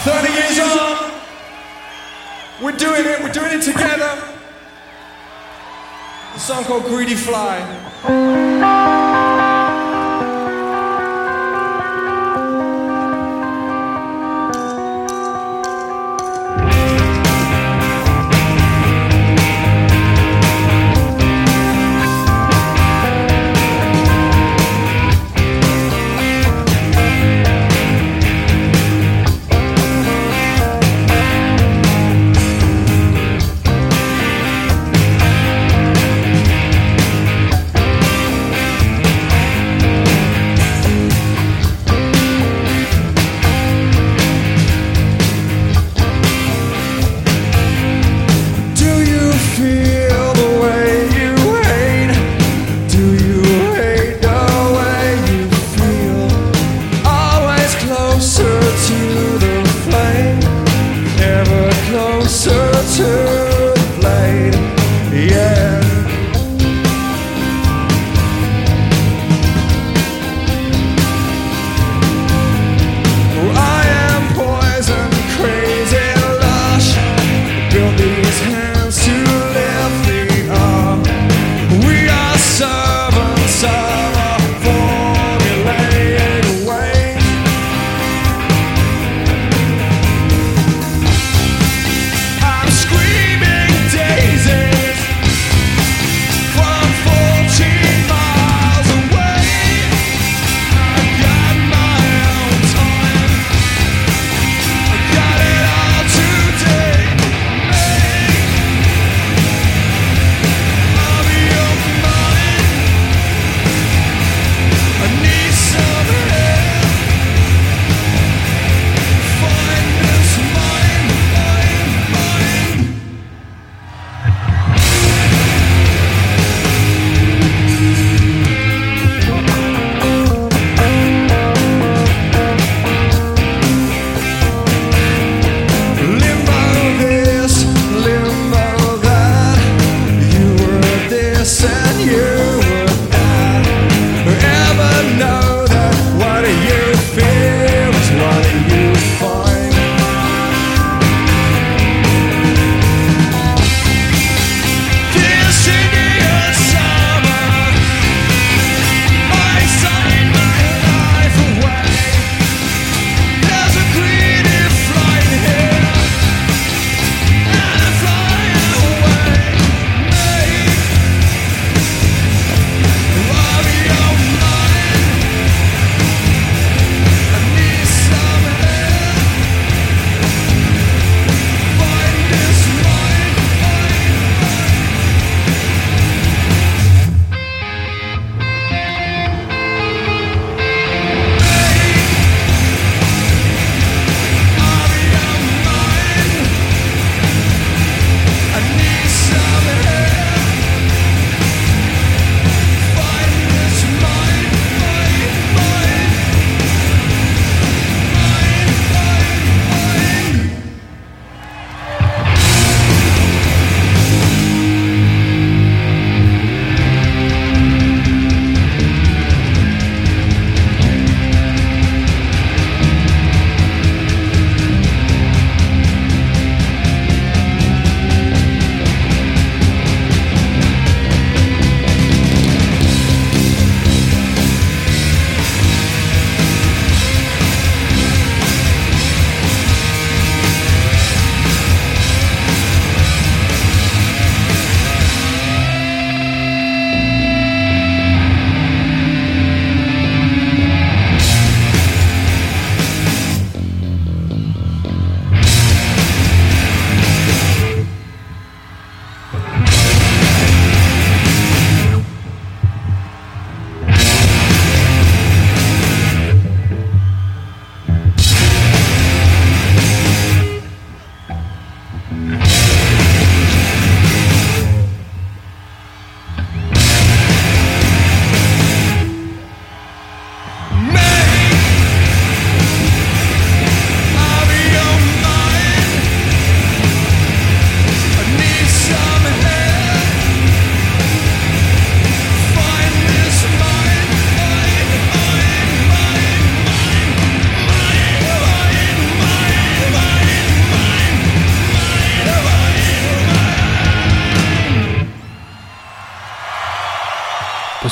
thirty years on, we're doing it, we're doing it together. A song called Greedy Fly.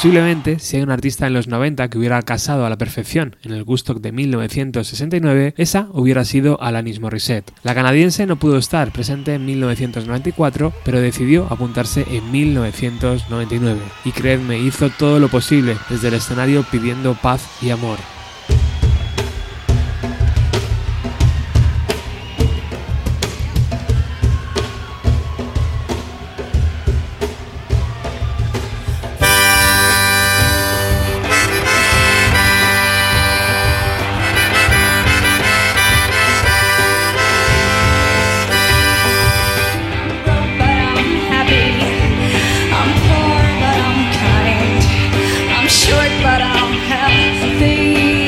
Posiblemente, si hay un artista en los noventa que hubiera alcanzado a la perfección en el Woodstock de mil novecientos sesenta y nueve, esa hubiera sido Alanis Morissette. La canadiense no pudo estar presente en mil novecientos noventa y cuatro, pero decidió apuntarse en mil novecientos noventa y nueve. Y creedme, hizo todo lo posible desde el escenario pidiendo paz y amor. But I'm happy.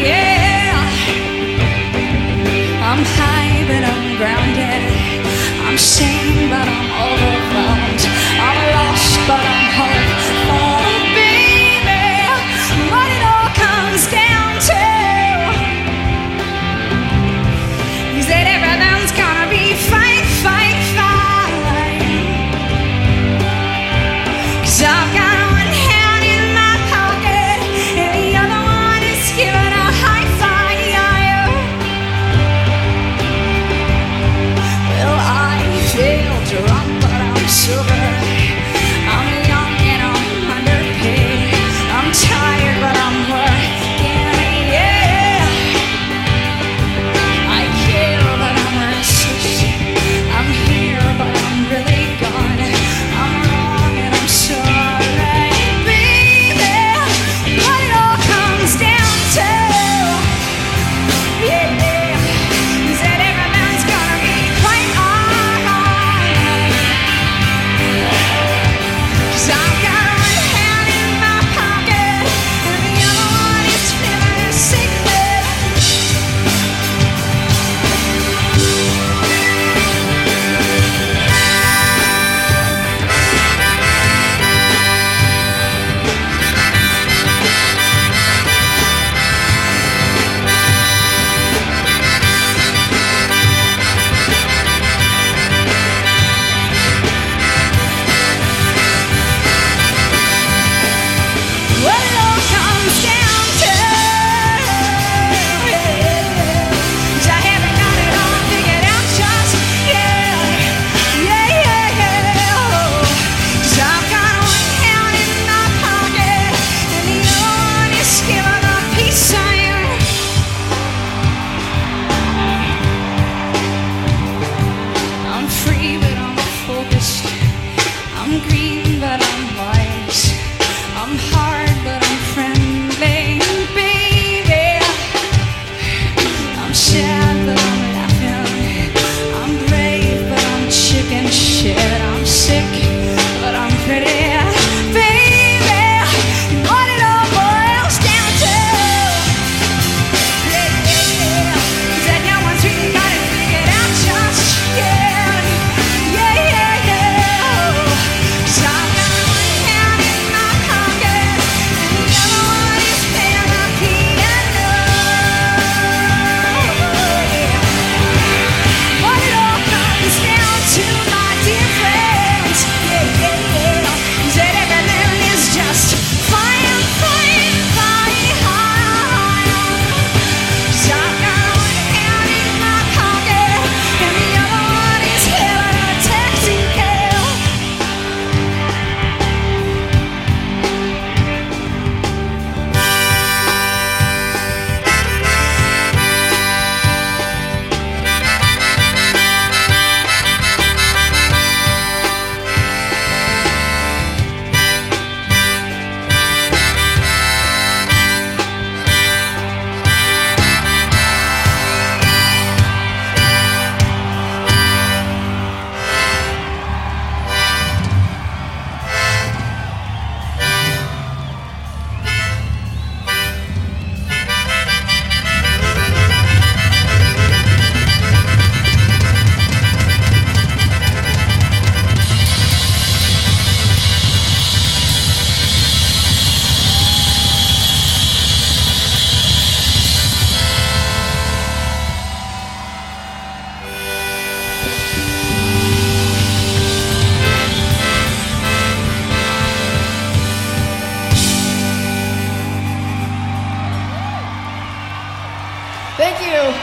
Thank you.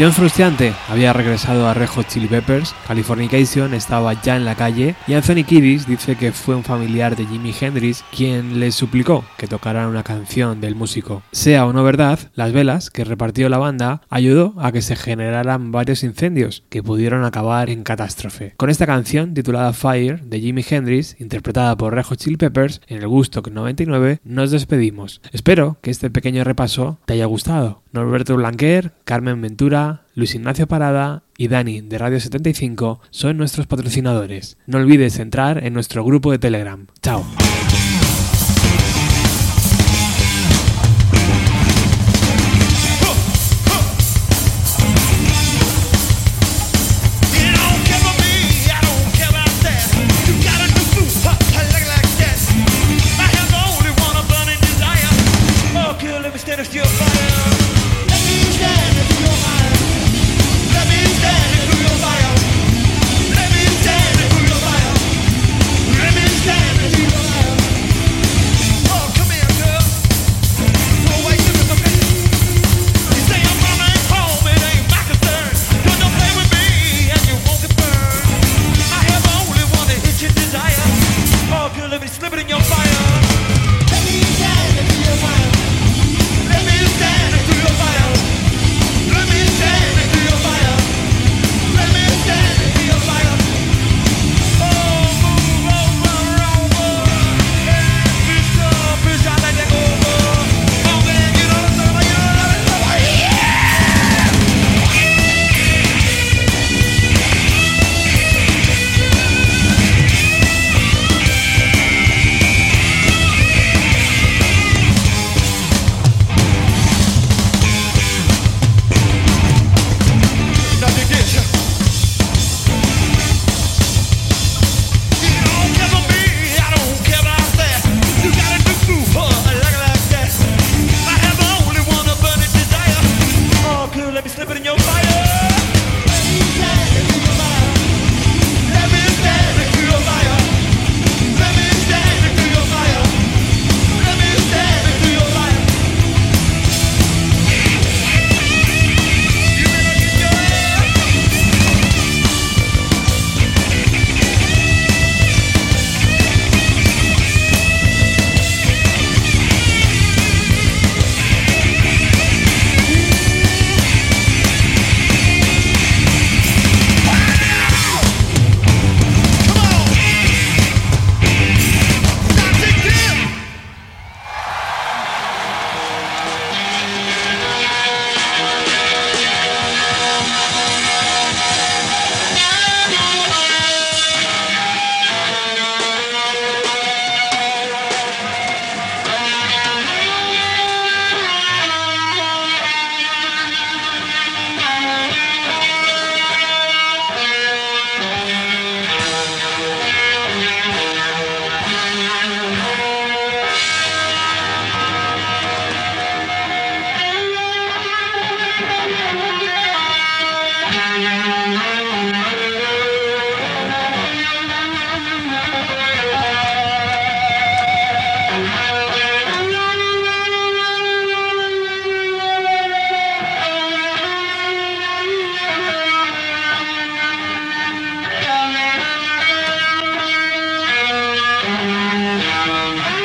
John Frusciante había regresado a Red Hot Chili Peppers, Californication estaba ya en la calle y Anthony Kiedis dice que fue un familiar de Jimi Hendrix quien le suplicó que tocaran una canción del músico. Sea o no verdad, las velas que repartió la banda ayudó a que se generaran varios incendios que pudieron acabar en catástrofe. Con esta canción, titulada Fire, de Jimi Hendrix, interpretada por Red Hot Chili Peppers en el Gusto noventa y nueve, nos despedimos. Espero que este pequeño repaso te haya gustado. Norberto Blanquer, Carmen Ventura, Luis Ignacio Parada y Dani de Radio setenta y cinco son nuestros patrocinadores. No olvides entrar en nuestro grupo de Telegram. ¡Chao! We'll be right back.